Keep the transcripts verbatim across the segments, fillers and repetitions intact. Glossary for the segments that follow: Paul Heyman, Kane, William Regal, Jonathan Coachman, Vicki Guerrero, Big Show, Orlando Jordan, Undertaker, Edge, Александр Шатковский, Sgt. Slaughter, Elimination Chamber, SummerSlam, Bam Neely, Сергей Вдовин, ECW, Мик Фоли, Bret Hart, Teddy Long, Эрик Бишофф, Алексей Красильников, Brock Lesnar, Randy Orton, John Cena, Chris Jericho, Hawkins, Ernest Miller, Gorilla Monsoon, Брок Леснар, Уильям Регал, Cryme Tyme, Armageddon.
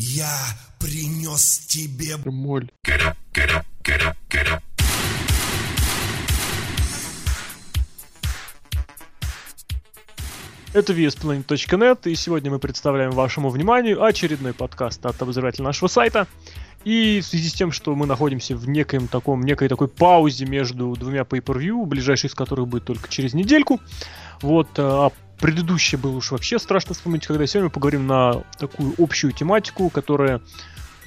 Я принес тебе... Моль. Get up, get up, get up, get up. Это ви эс планет точка нет, и сегодня мы представляем вашему вниманию очередной подкаст от обозревателя нашего сайта. И в связи с тем, что мы находимся в некоем таком, некой такой паузе между двумя pay-per-view, ближайший из которых будет только через недельку, вот, а предыдущее было уж вообще страшно вспомнить, когда сегодня мы поговорим на такую общую тематику, которая,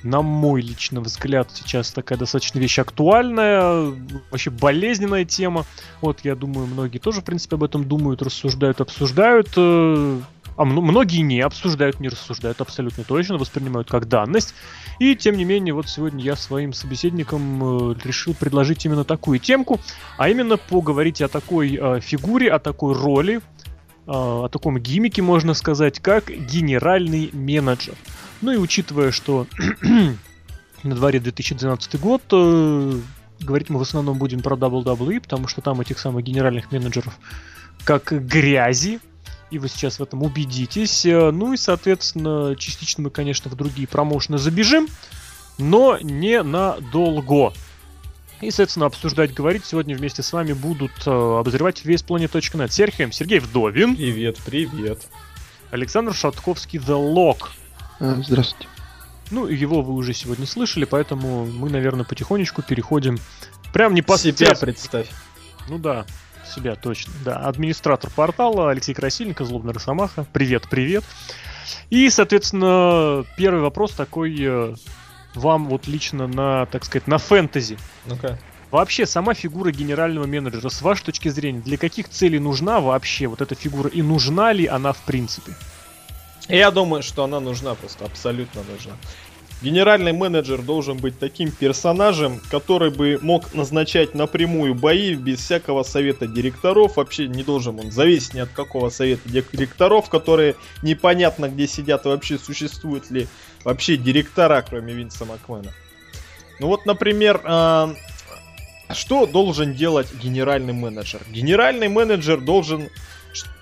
на мой личный взгляд, сейчас такая достаточно вещь актуальная, вообще болезненная тема. Вот, я думаю, многие тоже, в принципе, об этом думают, рассуждают, обсуждают. А многие не обсуждают, не рассуждают абсолютно точно, воспринимают как данность. И, тем не менее, вот сегодня я своим собеседникам решил предложить именно такую темку, а именно поговорить о такой фигуре, о такой роли, о таком гиммике, можно сказать, как генеральный менеджер. Ну и учитывая, что на дворе две тысячи двенадцатый год, э, говорить мы в основном будем про дабл ю дабл ю и, потому что там этих самых генеральных менеджеров как грязи, и вы сейчас в этом убедитесь. Ну и, соответственно, частично мы, конечно, в другие промоушены забежим, но ненадолго. И, соответственно, обсуждать, говорить сегодня вместе с вами будут э, обозревать ви эс планет точка нет. Сергеем, Сергей Вдовин. Привет, привет. Александр Шатковский, The Lock. Здравствуйте. Ну, его вы уже сегодня слышали, поэтому мы, наверное, потихонечку переходим. Прям не по себя представь. Ну да, себя точно. Да, администратор портала Алексей Красильников, Злобный Росомаха. Привет, привет. И, соответственно, первый вопрос такой вам вот лично на, так сказать, на фэнтези. Ну-ка. Вообще, сама фигура генерального менеджера, с вашей точки зрения, для каких целей нужна вообще вот эта фигура и нужна ли она в принципе? Я думаю, что она нужна, просто абсолютно нужна. Генеральный менеджер должен быть таким персонажем, который бы мог назначать напрямую бои без всякого совета директоров. Вообще не должен он зависеть ни от какого совета директоров, которые непонятно где сидят и вообще существуют ли вообще директора, кроме Винса Макмена. Ну вот, например, что должен делать генеральный менеджер? Генеральный менеджер должен...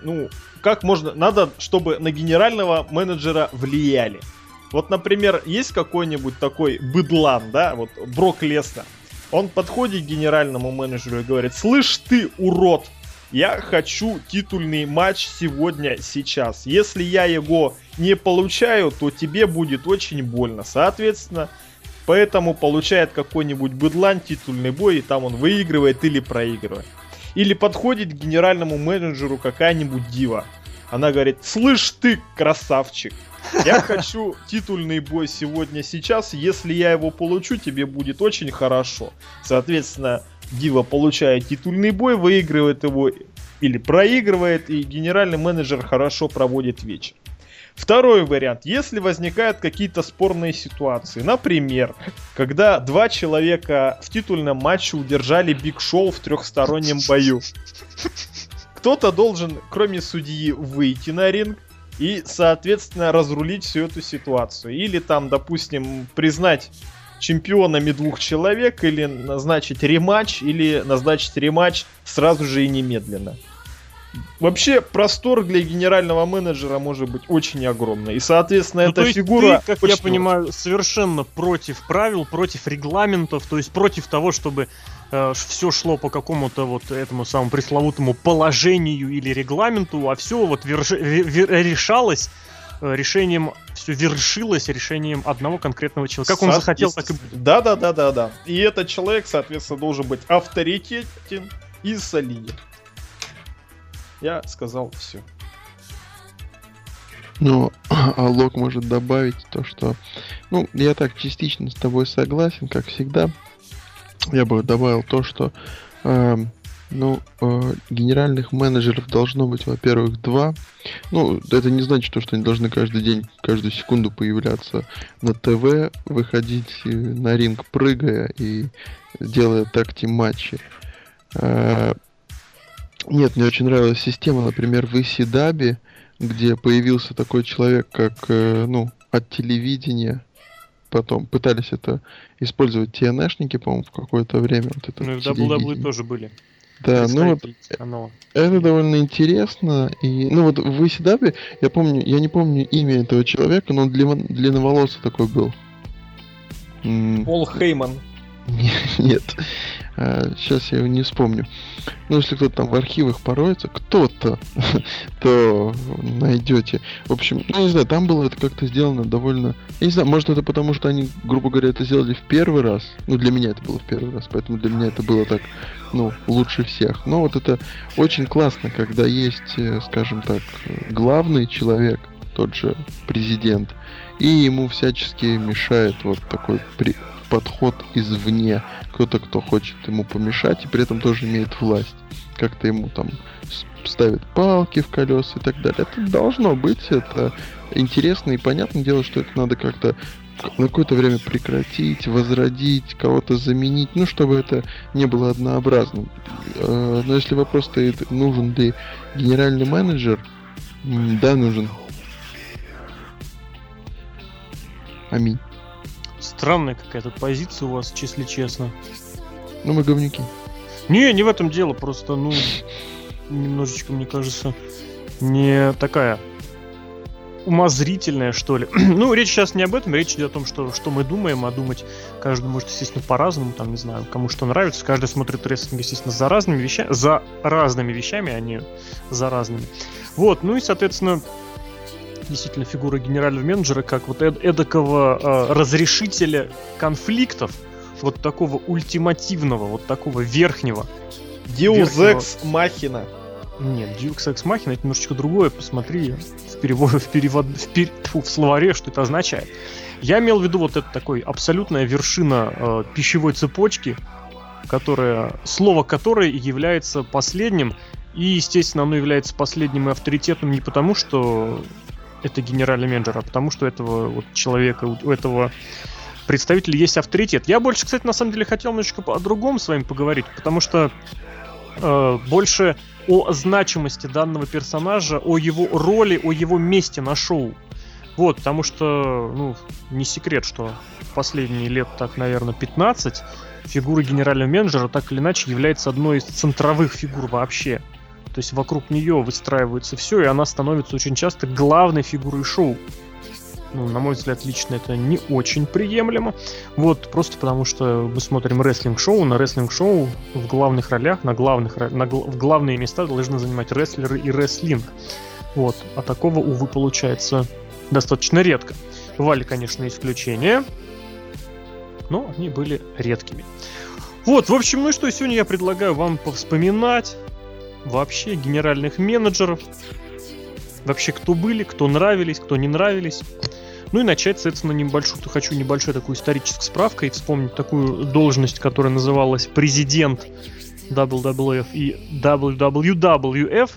Ну, как можно... Надо, чтобы на генерального менеджера влияли. Вот, например, есть какой-нибудь такой быдлан, да, вот Брок Леснар. Он подходит к генеральному менеджеру и говорит: слышь ты, урод, я хочу титульный матч сегодня, сейчас. Если я его не получаю, то тебе будет очень больно. Соответственно, поэтому получает какой-нибудь быдлан титульный бой, и там он выигрывает или проигрывает. Или подходит к генеральному менеджеру какая-нибудь дива. Она говорит: слышь ты, красавчик, я хочу титульный бой сегодня, сейчас. Если я его получу, тебе будет очень хорошо. Соответственно, дива получает титульный бой, выигрывает его или проигрывает, и генеральный менеджер хорошо проводит вечер. Второй вариант. Если возникают какие-то спорные ситуации. Например, когда два человека в титульном матче удержали Биг Шоу в трехстороннем бою. Кто-то должен, кроме судьи, выйти на ринг и, соответственно, разрулить всю эту ситуацию. Или там, допустим, признать чемпионами двух человек, или назначить рематч, или назначить рематч сразу же и немедленно. Вообще, простор для генерального менеджера может быть очень огромный. И, соответственно, ну, эта фигура... Ты, как почти... я понимаю, совершенно против правил, против регламентов, то есть против того, чтобы э, все шло по какому-то вот этому самому пресловутому положению или регламенту, а все вот верш... вер... решалось э, решением... Все вершилось решением одного конкретного человека. Как он Со... захотел, так и... Да-да-да-да-да. И этот человек, соответственно, должен быть авторитетен и солиден. Я сказал все. Ну, а Лок может добавить то, что... Ну, я так частично с тобой согласен, как всегда. Я бы добавил то, что... Э, ну, э, генеральных менеджеров должно быть, во-первых, два. Ну, это не значит, что они должны каждый день, каждую секунду появляться на ТВ, выходить на ринг, прыгая и делая такти-матчи. Э, Нет, мне очень нравилась система, например, в и си дабл ю, где появился такой человек, как, ну, от телевидения. Потом пытались это использовать ти эн эй-шники, по-моему, в какое-то время. Вот это ну и в дабл ю дабл ю и тоже были. Да, ну вот канала. Это довольно интересно. И, ну вот в и си дабл ю, я помню, я не помню имя этого человека, но он длин, длинноволосый такой был. Пол Хейман. Нет. Сейчас я его не вспомню. Ну, если кто-то там в архивах пороется, кто-то, то найдете. В общем, ну, не знаю, там было это как-то сделано довольно... Я не знаю, может, это потому, что они, грубо говоря, это сделали в первый раз. Ну, для меня это было в первый раз, поэтому для меня это было так, ну, лучше всех. Но вот это очень классно, когда есть, скажем так, главный человек, тот же президент, и ему всячески мешает вот такой... При... подход извне. Кто-то, кто хочет ему помешать и при этом тоже имеет власть. Как-то ему там ставят палки в колеса и так далее. Это должно быть, это интересно и понятное дело, что это надо как-то на какое-то время прекратить, возродить, кого-то заменить, ну, чтобы это не было однообразным. Но если вопрос стоит, нужен ли генеральный менеджер, да, нужен. Аминь. Странная какая-то позиция у вас, если честно. Ну, мы говнюки. Не, не в этом дело, просто, ну, немножечко, мне кажется, не такая умозрительная, что ли. Ну, речь сейчас не об этом, речь идет о том, что, что мы думаем, а думать каждый может, естественно, по-разному, там, не знаю, кому что нравится. Каждый смотрит рестлинг, естественно, за разными вещами, за разными вещами, а не за разными. Вот, ну и, соответственно... действительно фигура генерального менеджера как вот эд- эдакого э, разрешителя конфликтов, вот такого ультимативного, вот такого верхнего. Deus Ex Machina. Нет, Deus Ex Machina — это немножечко другое, посмотри в, перевод, в, перевод, в, пер, фу, в словаре, что это означает. Я имел в виду вот это такой абсолютная вершина э, пищевой цепочки, которая, слово которой является последним, и, естественно, оно является последним и авторитетным не потому, что это генеральный менеджер, а потому что этого вот человека, у этого представителя есть авторитет. Я больше, кстати, на самом деле хотел немножечко о другом с вами поговорить, потому что э, больше о значимости данного персонажа, о его роли, о его месте на шоу. Вот, потому что, ну, не секрет, что последние лет, так, наверное, пятнадцать фигура генерального менеджера так или иначе является одной из центровых фигур вообще. То есть вокруг нее выстраивается все, и она становится очень часто главной фигурой шоу. Ну, на мой взгляд, лично это не очень приемлемо. Вот, просто потому что мы смотрим рестлинг-шоу, на рестлинг-шоу в главных ролях, на главных, на гл- в главные места должны занимать рестлеры и рестлинг. Вот, а такого, увы, получается достаточно редко. Бывали, конечно, исключения, но они были редкими. Вот, в общем, ну и что, сегодня я предлагаю вам повспоминать вообще генеральных менеджеров, вообще кто были, кто нравились, кто не нравились. Ну и начать, соответственно, небольшую, хочу небольшую такую историческую справку и вспомнить такую должность, которая называлась президент дабл ю дабл ю эф и дабл ю дабл ю эф.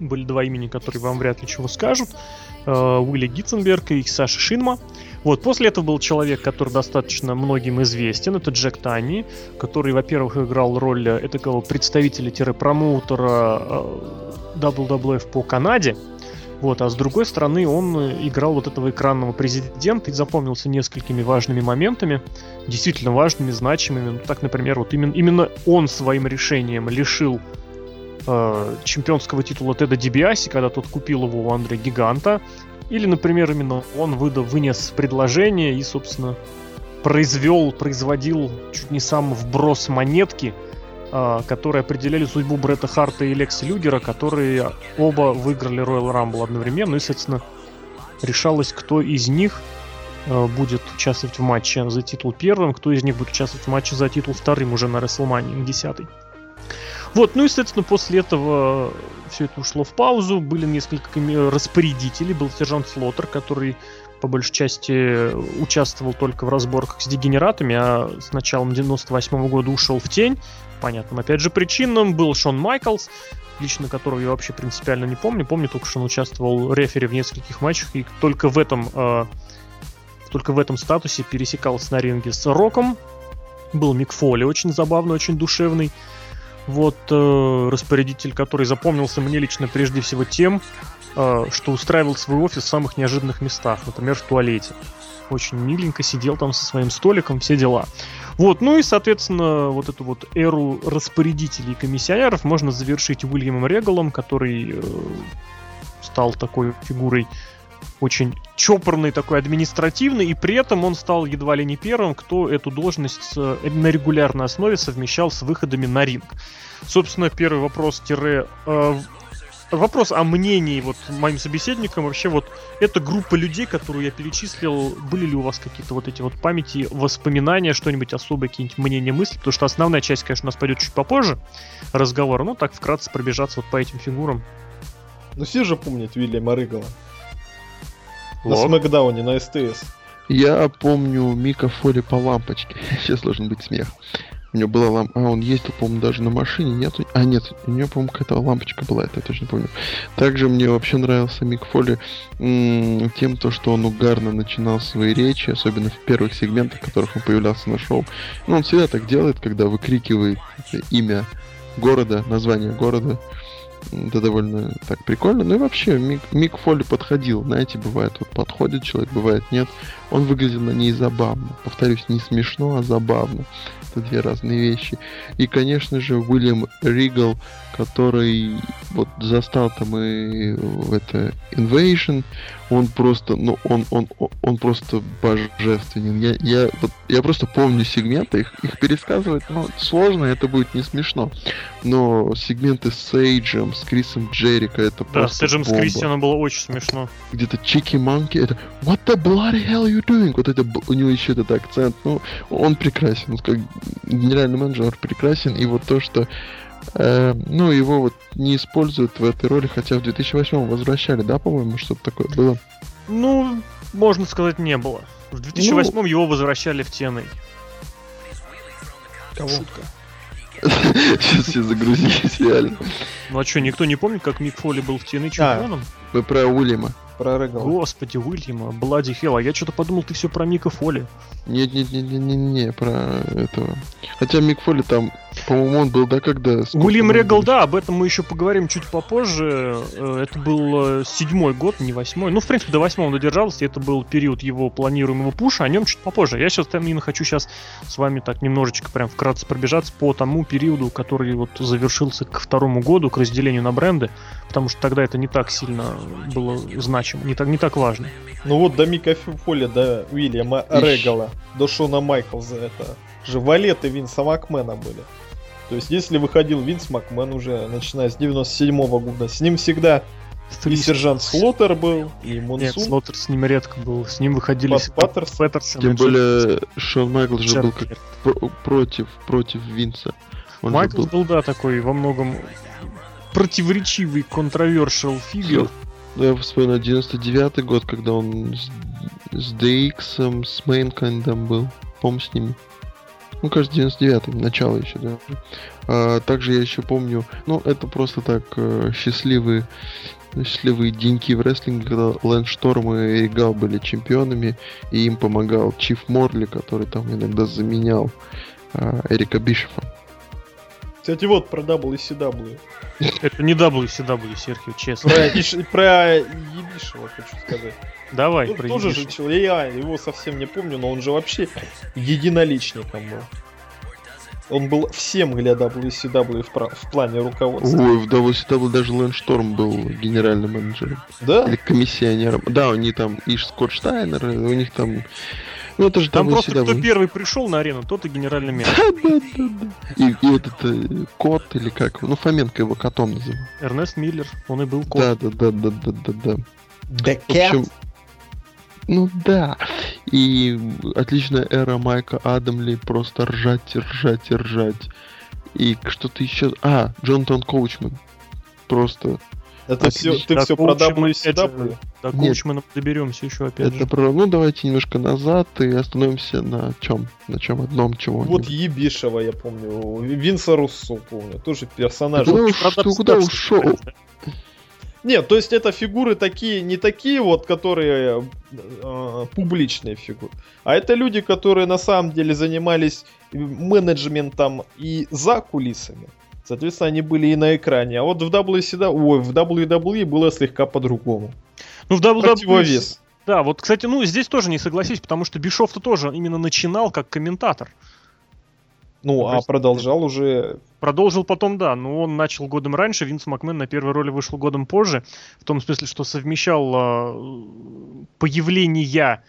Были два имени, которые вам вряд ли чего скажут. Уилли Гитценберг и Саша Шинма. Вот, после этого был человек, который достаточно многим известен, это Джек Танни, который, во-первых, играл роль этакого представителя-промоутера дабл ю дабл ю эф по Канаде, вот, а с другой стороны он играл вот этого экранного президента и запомнился несколькими важными моментами, действительно важными, значимыми. Так, например, вот именно, именно он своим решением лишил э, чемпионского титула Теда Дибиаси, когда тот купил его у Андре Гиганта. Или, например, именно он выдал, вынес предложение и, собственно, произвел, производил чуть не сам вброс монетки, э, которые определяли судьбу Бретта Харта и Лекса Люгера, которые оба выиграли Royal Rumble одновременно. И, соответственно, решалось, кто из них э, будет участвовать в матче за титул первым, кто из них будет участвовать в матче за титул вторым уже на WrestleMania десять. Вот, ну и, соответственно, после этого все это ушло в паузу, были несколько распорядителей, был сержант Слоттер, который, по большей части, участвовал только в разборках с дегенератами, а с началом девяносто восьмого года ушел в тень, понятным, опять же, причинам. Был Шон Майклс, лично которого я вообще принципиально не помню, помню только, что он участвовал рефери в нескольких матчах, и только в этом, э, только в этом статусе пересекался на ринге с Роком. Был Мик Фоли, очень забавный, очень душевный. Вот э, распорядитель, который запомнился мне лично прежде всего тем, э, что устраивал свой офис в самых неожиданных местах, например, в туалете. очень миленько сидел там со своим столиком, все дела. Вот, ну и, соответственно, вот эту вот эру распорядителей и комиссионеров можно завершить Уильямом Регалом, который э, стал такой фигурой очень чопорный, такой административный, и при этом он стал едва ли не первым, кто эту должность на регулярной основе совмещал с выходами на ринг. Собственно, первый вопрос, тире, э, вопрос о мнении вот моим собеседникам. Вообще вот эта группа людей, которую я перечислил, были ли у вас какие-то вот эти вот памяти, воспоминания, что-нибудь особое, какие-нибудь мнения, мысли? Потому что основная часть, конечно, у нас пойдет чуть попозже разговора, но так вкратце пробежаться вот по этим фигурам. Ну все же помнят Уильяма Регала. На Смэкдауне, на СТС. Я помню Мика Фоли по лампочке. Сейчас должен быть смех. У него была лампа... А, он ездил, по-моему, даже на машине. Нет, а, нет, у него, по-моему, какая-то лампочка была, это я точно помню. Также мне вообще нравился Мик Фоли м- тем, то, что он угарно начинал свои речи, особенно в первых сегментах, в которых он появлялся на шоу. Ну, он всегда так делает, когда выкрикивает имя города, название города. Это довольно так прикольно. Ну и вообще, Мик, Мик Фоли подходил. Знаете, бывает, вот подходит человек, бывает нет. Он выглядел на ней забавно. Повторюсь, не смешно, а забавно. Это две разные вещи. И, конечно же, Уильям Ригал, который вот застал там и это Invasion, он просто, ну, он, он, он, он просто божественен. Я, я, вот, я просто помню сегменты, их, их пересказывать, ну, сложно, это будет не смешно. Но сегменты с Сейджем, с Крисом Джерико, это да, просто Да, с Сейджем, бомба. С Крисом было очень смешно. Где-то Чики Манки, это What the bloody hell you doing? Вот это, у него еще этот акцент, ну, он прекрасен, он как генеральный менеджер прекрасен, и вот то, что Э, ну, его вот не используют в этой роли, хотя в две тысячи восьмом возвращали, да, по-моему, что-то такое было? Ну, можно сказать, не было. В две тысячи восьмом ну... его возвращали в ти эн эй. Кого? Шутка. Сейчас все загрузились, реально. Ну а что, никто не помнит, как Мик Фоли был в ти эн эй чемпионом? Вы про Уильяма. Про Регала. Господи, Уильяма, Блади Хелла. Я что-то подумал, ты все про Мика Фоли. Нет-нет-нет-не-не-не, про этого. Хотя Мик Фоли там, по-моему, он был, да, когда... Уильям Регал, да, об этом мы еще поговорим чуть попозже. Это был седьмой год, не восьмой. Ну, в принципе, до восьмого он додержался, это был период его планируемого пуша, о нем чуть попозже. Я сейчас именно хочу сейчас с вами так немножечко прям вкратце пробежаться по тому периоду, который вот завершился к второму году, к разделению на бренды, потому что тогда это не так сильно было значимо, не так, не так важно. Ну вот до Мика Фоли, до Уильяма Регала, до Шона Майклза, это же валеты Винса Макмена были. То есть если выходил Винс Макмен уже, начиная с девяносто седьмого года, с ним всегда и Сержант Слоттер был, и Монсун. Нет, Слоттер с ним редко был, с ним выходили Паттерсон. Тем более Шон Майклс же был как против, против Винса. Он Майклс был, да, такой во многом противоречивый, контровершил фигур. Ну, я вспомнил девяносто девятый год, когда он с, с ди икс, с Мейнкайндом был, по-моему, с ними. Ну, кажется, девяносто девятый, начало еще, да. А, также я еще помню, ну, это просто так, счастливые, счастливые деньки в рестлинге, когда Лэндшторм и Регал были чемпионами, и им помогал Чиф Морли, который там иногда заменял а, Эрика Бишофа. Кстати, вот про дабл ю си дабл ю. Это не дабл ю си дабл ю, Серхио, честно. Про Ебишева хочу сказать. Давай, про Ебишева. Тоже же человек, я его совсем не помню, но он же вообще единоличником был. Он был всем для дабл ю си дабл ю в плане руководства. Ой, в дабл ю си дабл ю даже Лэндшторм был генеральным менеджером. Да? Или комиссионером. Да, они там и Скотт Штайнер, у них там... Ну, это же там дабл ю си дабл ю. Просто кто первый пришел на арену, тот и генеральный менеджер. И, и этот э, Кот, или как? Ну, Фоменко его Котом называл. Эрнест Миллер, он и был Кот. Да, да, да, да, да, да, да. The Cat. Ну да. И отличная эра Майка Адамли, просто ржать, ржать, ржать. И что-то еще. А, Джонатан Коучман. Просто. Это все, ты все про дабл ю си дабл ю? До Коучмана доберемся еще опять это же. Про... Ну давайте немножко назад и остановимся на чем? На чем одном чего? Вот Ебишева я помню, Винса Руссо помню, тоже персонаж. Да уж, ты куда ушел? Нет, то есть это фигуры такие, не такие вот, которые э, публичные фигуры, а это люди, которые на самом деле занимались менеджментом и за кулисами. Соответственно, они были и на экране. А вот в дабл ю си дабл ю, ой, в дабл ю дабл ю и было слегка по-другому. Ну, в дабл ю дабл ю и Да, вот, кстати, ну, здесь тоже не согласись, потому что Бишофф-то тоже именно начинал как комментатор. Ну, а продолжал уже... Продолжил потом, да, но он начал годом раньше, Винс Макмен на первой роли вышел годом позже, в том смысле, что совмещал появление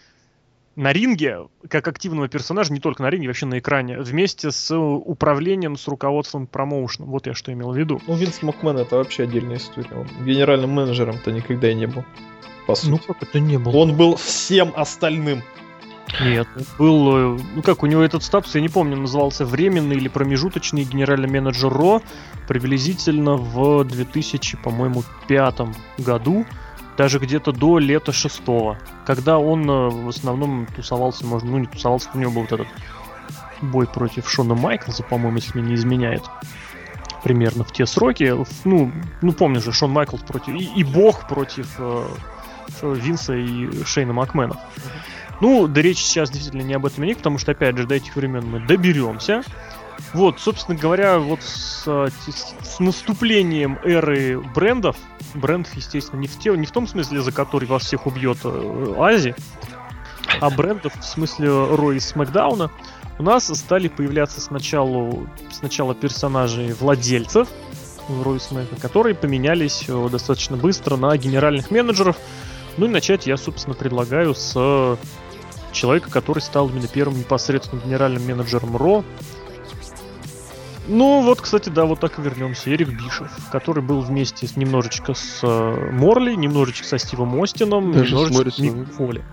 на ринге как активного персонажа, не только на ринге, вообще на экране, вместе с управлением, с руководством промоушеном. Вот я что имел в виду. Ну, Винс Макмен — это вообще отдельная история. Он генеральным менеджером-то никогда и не был, по сути. Ну, как это не был? Он был всем остальным. Нет, был, ну как, у него этот статус, я не помню, назывался временный или промежуточный генеральный менеджер Ро, приблизительно в две тысячи, по-моему, пятом году, даже где-то до лета шестого, когда он в основном тусовался, может, ну не тусовался, у него был вот этот бой против Шона Майклза, по-моему, если мне не изменяет, примерно в те сроки, ну, ну помню же, Шон Майклз против, и, и Бог против э, Винса и Шейна Макмена. Ну, да речь сейчас действительно не об этом и не, потому что, опять же, до этих времен мы доберемся. Вот, собственно говоря, вот с, с, с наступлением эры брендов, брендов, естественно, не в, те, не в том смысле, за который вас всех убьет Ази, а брендов в смысле Ро и Смэкдауна, у нас стали появляться сначала, сначала персонажи владельцев Ро и Смэкдауна, которые поменялись достаточно быстро на генеральных менеджеров. Ну и начать я, собственно, предлагаю с человека, который стал именно первым непосредственным генеральным менеджером Ро. Ну вот, кстати, да, вот так и вернемся. Эрик Бишофф, который был вместе с, немножечко с Морли, немножечко со Стивом Остином, даже немножечко с Миком Фоли.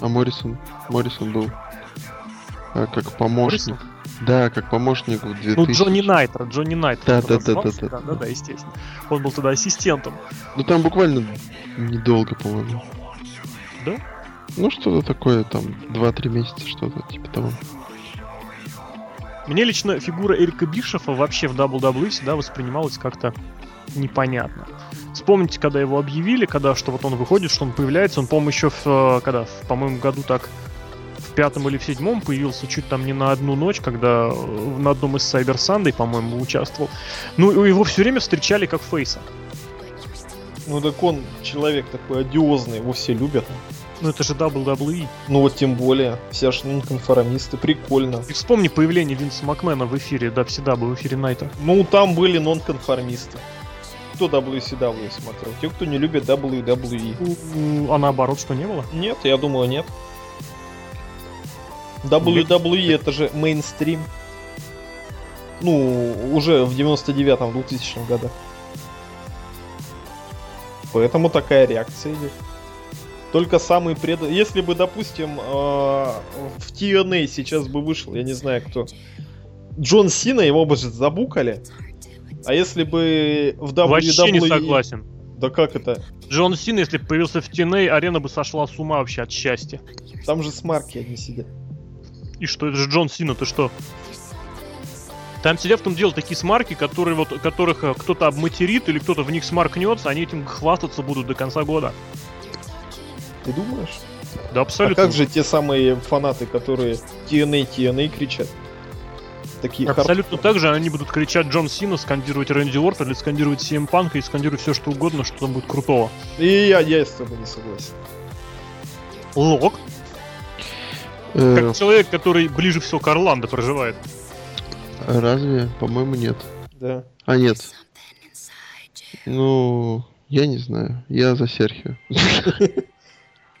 А Моррисон? Моррисон был а, как помощник. Моррисон? Да, как помощник в две тысячи. Ну, Джонни Найтро, Джонни Найтро. Да, да, да, да, да, да, да, да, естественно. Он был тогда ассистентом. Ну, там буквально недолго, по-моему. Да? Ну, что-то такое, там, два-три месяца, что-то типа того. Мне лично фигура Эрика Бишоффа вообще в дабл ю дабл ю и всегда воспринималась как-то непонятно. Вспомните, когда его объявили, когда что вот он выходит, что он появляется, он, по-моему, еще в, когда, в, по-моему, году так... в пятом или в седьмом появился чуть там не на одну ночь, когда на одном из Cyber Sunday, по-моему, участвовал. Ну, его все время встречали как фейса. Ну, так он человек такой одиозный, его все любят. Ну, это же дабл ю дабл ю и. Ну, вот тем более. Все же нонконформисты, прикольно. И вспомни появление Винса Макмена в эфире дабл ю си дабл ю, в эфире Найта. Ну, там были нонконформисты. Кто дабл ю си дабл ю смотрел? Те, кто не любит дабл ю дабл ю и. А наоборот, что не было? Нет, я думаю, нет. дабл ю дабл ю и это же мейнстрим. Ну, уже в девяносто девятом, двухтысячном годах. Поэтому такая реакция идет. Только самые преданные... Если бы, допустим, в ти эн эй сейчас бы вышел, я не знаю кто, Джон Сина, его бы же забукали. А если бы в дабл ю дабл ю и... Вообще не согласен. Да как это? Джон Сина, если бы появился в ти эн эй, арена бы сошла с ума вообще от счастья. Там же смарки одни сидят. И что, это же Джон Сина, ты что? Там сидят в том дело такие смарки, которые вот, которых кто-то обматерит или кто-то в них смаркнется, они этим хвастаться будут до конца года. Ты думаешь? Да абсолютно. А как же те самые фанаты, которые ти эн эй, ти эн эй кричат? Такие абсолютно хардкор. Так же они будут кричать Джон Сина, скандировать Рэнди Орта, или скандировать си эм Панка и скандировать все что угодно, что там будет крутого. И я, я с тобой не согласен. Лок? Как человек, который ближе всего к Орландо проживает. Разве? По-моему, нет. Да. А нет. Ну, я не знаю. Я за Серхио.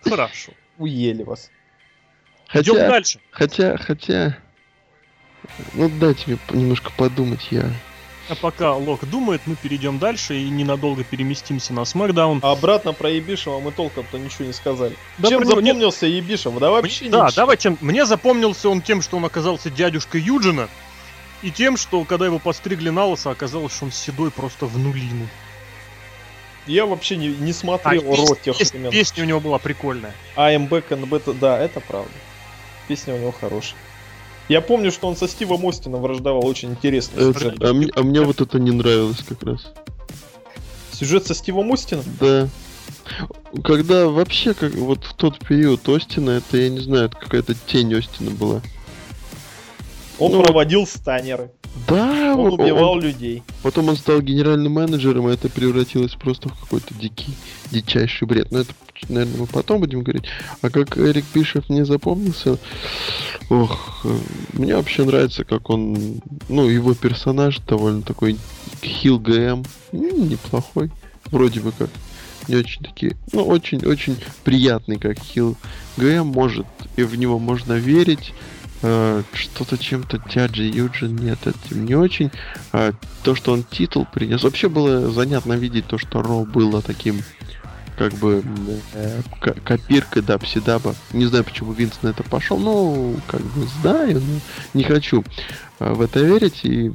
Хорошо. Уели вас. Хотя, идем дальше. Хотя, хотя... Ну, дайте мне немножко подумать, я... А пока Лок думает, мы перейдем дальше и ненадолго переместимся на Смэкдаун. А обратно про Ебишева мы толком-то ничего не сказали. Да, чем запомнился нет... Ебишев? Да вообще мне... Да, ничего. Давай чем. Мне запомнился он тем, что он оказался дядюшкой Юджина, и тем, что когда его постригли на лысо, оказалось, что он седой просто в нулину. Я вообще не, не смотрел а Ро тех времен. Песня у него была прикольная. I'm back and better, да, это правда. Песня у него хорошая. Я помню, что он со Стивом Остином враждовал, очень интересный это, сюжет. А, а мне вот это не нравилось как раз. Сюжет со Стивом Остином? Да. Когда вообще, как вот в тот период Остина, это, я не знаю, это какая-то тень Остина была. Он ну, проводил станеры. Да! Он убивал он, людей. Потом он стал генеральным менеджером, и это превратилось просто в какой-то дикий, дичайший бред. Но это, наверное, мы потом будем говорить. А как Эрик Бишоф не запомнился, ох, мне вообще нравится, как он, ну, его персонаж довольно такой хил ГМ, неплохой, вроде бы как. Не очень такие, ну, очень-очень приятный, как хил ГМ, может, и в него можно верить. Э, что-то чем-то Тяджи Юджин, нет, этим не очень. А то, что он титул принес, вообще было занятно видеть то, что Ро было таким, как бы, э, к- копиркой дабси-даба. Не знаю, почему Винс на это пошел, но, как бы, знаю, но не хочу э, в это верить, и,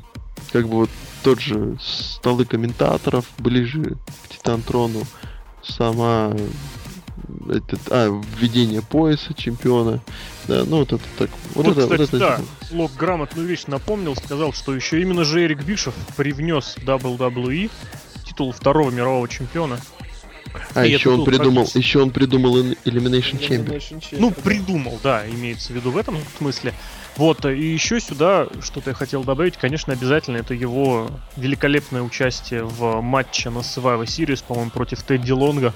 как бы, вот тот же столы комментаторов ближе к Титантрону, сама этот, а, введение пояса чемпиона. Да, ну вот это так. Вот, вот это, кстати, вот это... да, Лок грамотную вещь напомнил, сказал, что еще именно же Эрик Бишоф привнес дабл ю дабл ю и титул второго мирового чемпиона. А, и еще он придумал, практически... еще он придумал Elimination Chamber. Ну, придумал, да, имеется в виду в этом смысле. Вот, и еще сюда, что-то я хотел добавить, конечно, обязательно, это его великолепное участие в матче на Survivor Series, по-моему, против Тедди Лонга.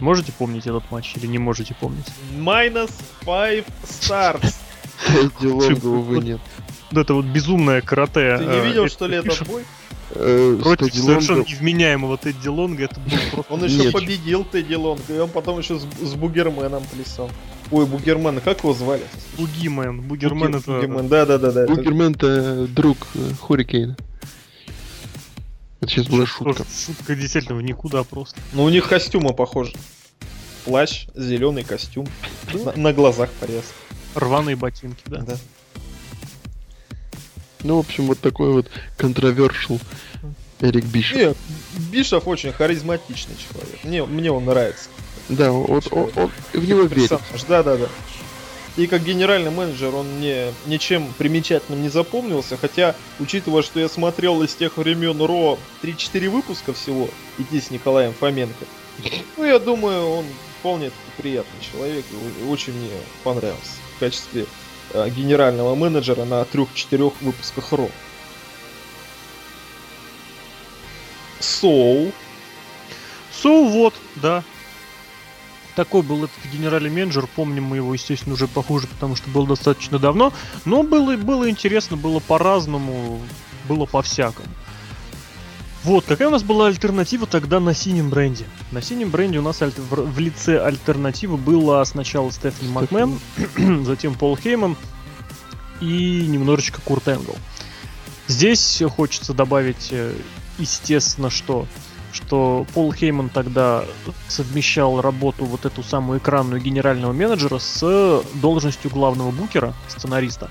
Можете помнить этот матч или не можете помнить? Minus five stars. Тедди Лонга, увы, нет. Вот это вот безумное карате. Ты не видел, что ли, этот бой? Против совершенно невменяемого Тедди Лонга, это был просто... Он еще победил Тедди Лонга, и он потом еще с, с Бугерменом плясал. Ой, Бугермен, как его звали? Бугимен, Бугермен Бугер, это... Бугермен, да-да-да. Бугермен это друг Хуррикейна. Это сейчас была шутка. Шутка действительно в никуда просто. Ну у них костюмы похожи. Плащ, зеленый костюм, на, на глазах порез. Рваные ботинки, да? Да. Ну, в общем, вот такой вот контровершл Эрик Бишоф. Нет, Бишоф очень харизматичный человек. Мне, мне он нравится. Да, вот он, он, он в него верит. Да, да, да. И как генеральный менеджер он мне ничем примечательным не запомнился. Хотя, учитывая, что я смотрел из тех времен Ро три-четыре выпуска всего, идти с Николаем Фоменко, ну, я думаю, он вполне приятный человек. И очень мне понравился в качестве генерального менеджера на трех-четырех выпусках Ро. Соу. So. Соу, so, вот, да. Такой был этот генеральный менеджер. Помним мы его, естественно, уже похуже, потому что было достаточно давно. Но было, было интересно, было по-разному, было по-всякому. Вот, какая у нас была альтернатива тогда на синем бренде? На синем бренде у нас аль- в лице альтернативы была сначала Стефани Макмен, затем Пол Хейман и немножечко Курт Энгл. Здесь хочется добавить, естественно, что, что Пол Хейман тогда совмещал работу вот эту самую экранную генерального менеджера с должностью главного букера, сценариста.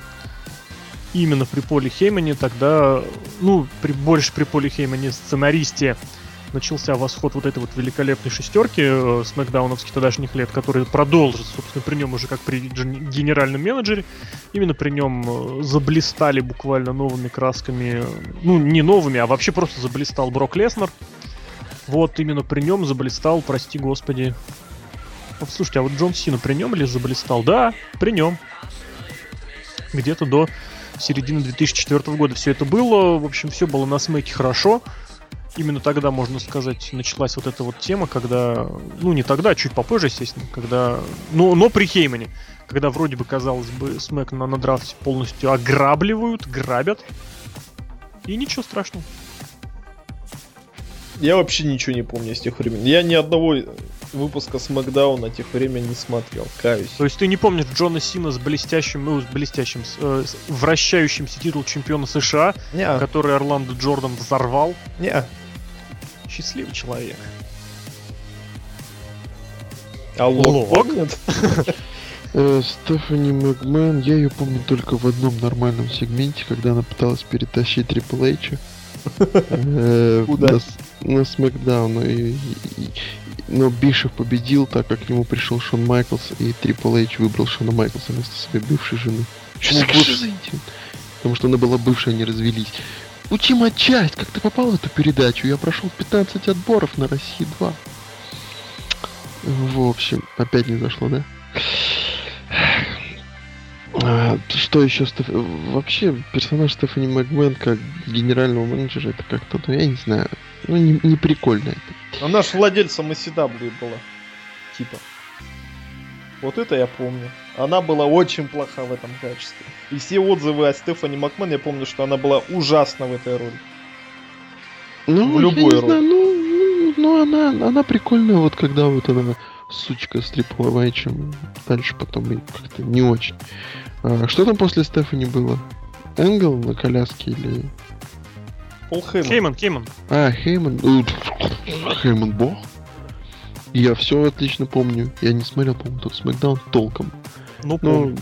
Именно при Поле Хеймане тогда, ну, при, больше при Поле Хеймане сценаристе начался восход вот этой вот великолепной шестерки э, смэкдауновских тогдашних лет, который продолжит, собственно, при нем уже как при генеральном менеджере. Именно при нем э, заблистали буквально новыми красками, ну, не новыми, а вообще просто заблистал Брок Леснер. Вот, именно при нем заблистал, прости господи. Вот, слушайте, а вот Джон Сина при нем ли заблистал? Да, при нем. Где-то до... середины две тысячи четвёртого года все это было, в общем, все было на смеке хорошо. Именно тогда, можно сказать, началась вот эта вот тема, когда, ну, не тогда, а чуть попозже, естественно, когда, но, но при Хеймане, когда вроде бы, казалось бы, смэк на, на драфте полностью ограбливают, грабят, и ничего страшного. Я вообще ничего не помню с тех времен. Я ни одного выпуска Смэкдауна тех времен не смотрел. Каюсь. То есть ты не помнишь Джона Сина с блестящим, ну, с блестящим, с, э, с вращающимся титул чемпиона США, не-а, который Орландо Джордан взорвал? Не-а. Счастливый человек. А Лок помнит? Стефани Макмен, я ее помню только в одном нормальном сегменте, когда она пыталась перетащить Трипл Эйча. Куда? На Смэкдауну. Но Бишоф победил, так как к нему пришел Шон Майклс, и Трипл Эйч выбрал Шона Майклса вместо своей бывшей жены. Потому что она была бывшая, они развелись. Учи матчасть, как ты попал в эту передачу? Я прошел пятнадцать отборов на России два. В общем, опять не зашло, да? что еще... Стеф... Вообще, персонаж Стефани Макмен как генерального менеджера, это как-то, ну, я не знаю, ну, не, не прикольно это. Она же владельцем и си дабл ю была, типа. Вот это я помню. Она была очень плоха в этом качестве. И все отзывы о Стефани Макмен, я помню, что она была ужасна в этой роли. Ну, в любой роли. Знаю, ну, ну она, она прикольная, вот когда вот она... Сучка с Трипл Эйчем. Дальше потом и как-то не очень. А, что там после Стефани было? Энгл на коляске или... Пол Хейман. Хейман, Хейман. А, Хейман. Хейман бог. Я все отлично помню. Я не смотрел, по-моему, тот Смэкдаун толком. Ну, помню.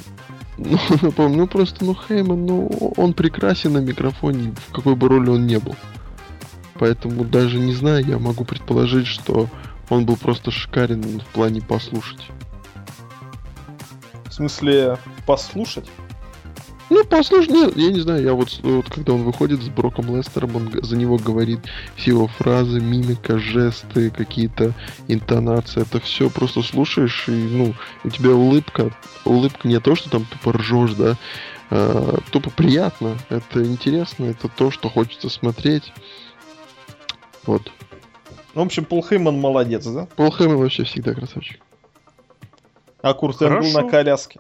Ну, ну, помню. Ну, просто, ну, Хейман, ну, он прекрасен на микрофоне, в какой бы роли он ни был. Поэтому даже не знаю, я могу предположить, что... Он был просто шикарен в плане послушать. В смысле, послушать? Ну, послушать, нет, я не знаю, я вот, вот когда он выходит с Броком Лестером, он за него говорит все его фразы, мимика, жесты, какие-то интонации, это все просто слушаешь, и, ну, у тебя улыбка, улыбка не то, что там тупо ржешь, да, а, тупо приятно, это интересно, это то, что хочется смотреть. Вот. В общем, Пол Хейман молодец, да? Пол Хейман вообще всегда красавчик. А Курт Энгл на коляске?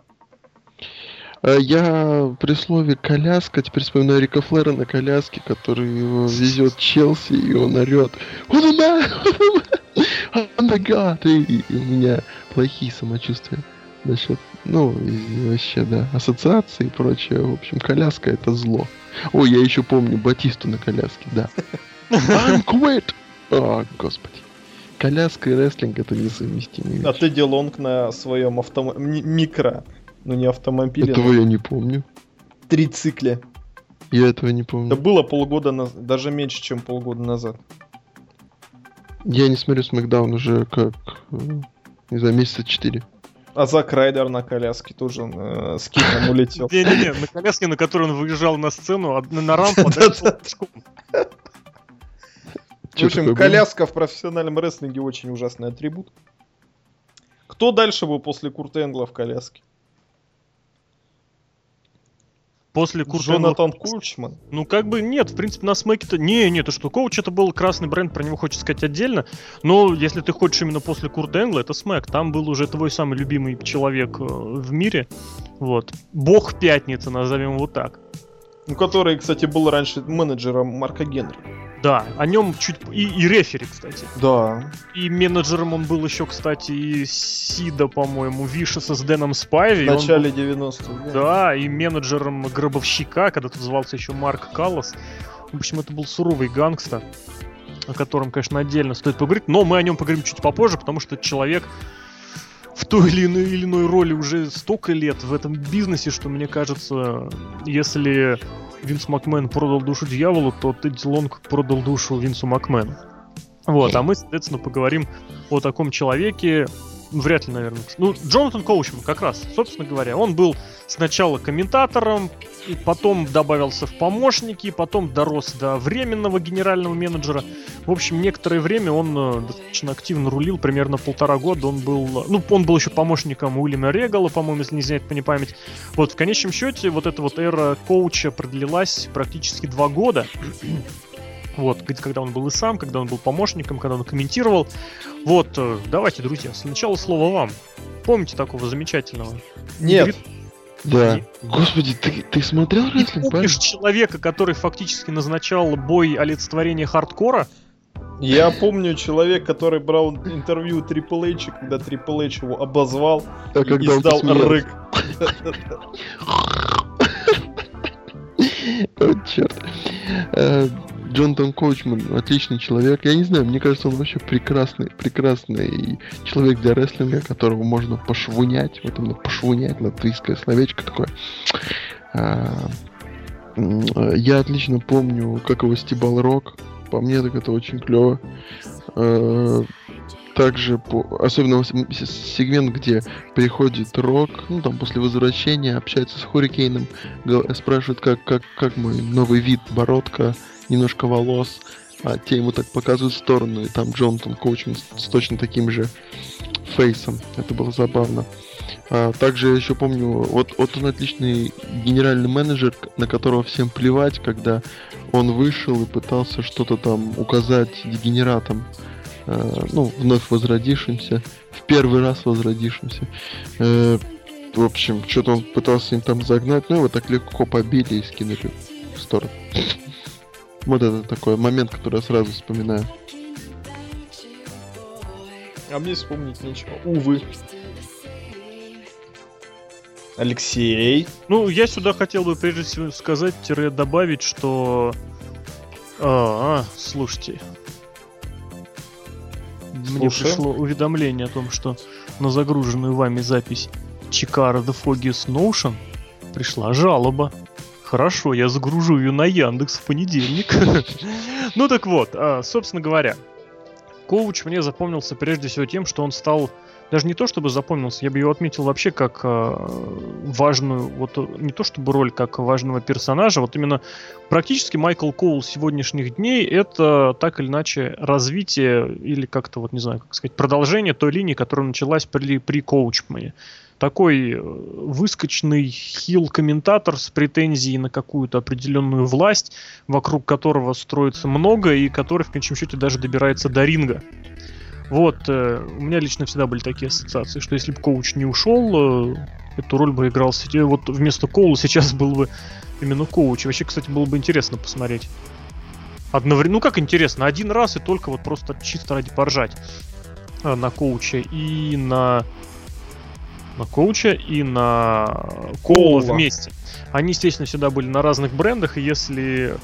Я при слове «коляска» теперь вспоминаю Рика Флэра на коляске, который его везет Челси, и он орет «What a man! What a man! Oh my God!» И у меня плохие самочувствия насчет, ну, и вообще, да, ассоциации и прочее. В общем, коляска — это зло. Ой, я еще помню Батисту на коляске, да. I'm quit! О, господи. Коляска и рестлинг — это несовместимые вещи. А Тедди Лонг на своем автомо... микро, ну не автомобиле. Этого но... я не помню. Трицикле. Я этого не помню. Это было полгода назад, даже меньше, чем полгода назад. Я не смотрю Смэкдаун уже как, не знаю, месяца четыре. А Зак Райдер на коляске тоже э, с Китом улетел. Не-не-не, на коляске, на которой он выезжал на сцену, на рампу, а дальше пешком. В общем, коляска в профессиональном рестлинге очень ужасный атрибут. Кто дальше был после Курта Энгла в коляске? После Курта Энгла... Джонатан Коучман? Ну, как бы нет, в принципе, на смэке-то... Не, нет, это что, Коуч это был красный бренд, про него хочется сказать отдельно. Но если ты хочешь именно после Курта Энгла, это смэк. Там был уже твой самый любимый человек в мире. Вот. Бог пятницы, назовем его так. Ну, который, кстати, был раньше менеджером Марка Генри. Да, о нем чуть... И, и рефери, кстати. Да. И менеджером он был еще, кстати, и Сида, по-моему, Вишеса с Дэном Спайви. В начале был... девяностых. Да. Да, и менеджером Гробовщика, когда тут звался еще Марк Каллас. В общем, это был суровый гангстер, о котором, конечно, отдельно стоит поговорить. Но мы о нем поговорим чуть попозже, потому что человек... в той или иной, или иной роли уже столько лет в этом бизнесе, что, мне кажется, если Винс Макмен продал душу дьяволу, то Тедди Лонг продал душу Винсу Макмену. Вот, а мы, соответственно, поговорим о таком человеке, вряд ли, наверное. Ну, Джонатан Коучман как раз, собственно говоря. Он был сначала комментатором, и потом добавился в помощники, потом дорос до временного генерального менеджера. В общем, некоторое время он достаточно активно рулил, примерно полтора года. Он был, ну, он был еще помощником Уильяма Регала, по-моему, если не знает по непамять. Вот, в конечном счете, вот эта вот эра Коуча продлилась практически два года. Вот, когда он был и сам, когда он был помощником, когда он комментировал. Вот, давайте, друзья, сначала слово вам. Помните такого замечательного? Нет. Да. И... Господи, ты, ты смотрел рестлинг? Ты помнишь человека, который фактически назначал бой олицетворения хардкора? Я помню человека, который брал интервью у Triple H, когда Triple H его обозвал а и издал рык. О, черт. Джонатан Коучман отличный человек. Я не знаю, мне кажется, он вообще прекрасный, прекрасный человек для рестлинга, которого можно пошвунять. Вот именно пошвунять, латвийское словечко такое. Я отлично помню, как его стебал Рок. По мне, так это очень клево. Также, по... особенно сегмент, где приходит Рок, ну там после возвращения общается с Хуррикейном, спрашивает, как, как, как мой новый вид, бородка, немножко волос, а те ему так показывают в сторону, и там Джонатан Коучман с, с точно таким же фейсом. Это было забавно. А, также я еще помню, вот, вот он отличный генеральный менеджер, на которого всем плевать, когда он вышел и пытался что-то там указать дегенератам. А, ну, вновь возродившимся. В первый раз возродившимся. А, в общем, что-то он пытался им там загнать, но его так легко побили и скинули в сторону. Вот это такой момент, который я сразу вспоминаю. А мне вспомнить нечего. Увы. Алексей. Ну, я сюда хотел бы прежде всего сказать, тире добавить, что... А, слушайте. Слушай. Мне пришло уведомление о том, что на загруженную вами запись Chikara The Foggiest Notion пришла жалоба. Хорошо, я загружу ее на Яндекс в понедельник. Ну так вот, собственно говоря, Коуч мне запомнился прежде всего тем, что он стал... Даже не то, чтобы запомнился, я бы его отметил вообще как э, важную, вот не то чтобы роль, как важного персонажа, вот именно практически Майкл Коул сегодняшних дней — это так или иначе развитие или как-то, вот не знаю, как сказать, продолжение той линии, которая началась при, при Коучмане. Такой выскочный хил-комментатор с претензией на какую-то определенную власть, вокруг которого строится много и который в конечном счете даже добирается до ринга. Вот, э, у меня лично всегда были такие ассоциации, что если бы Коуч не ушел, э, эту роль бы играл... Вот вместо Коула сейчас был бы именно Коуч. Вообще, кстати, было бы интересно посмотреть. Одновременно, ну как интересно, один раз и только вот просто чисто ради поржать э, на Коуча и на... На Коуча и на Коула вместе. Они, естественно, всегда были на разных брендах, и если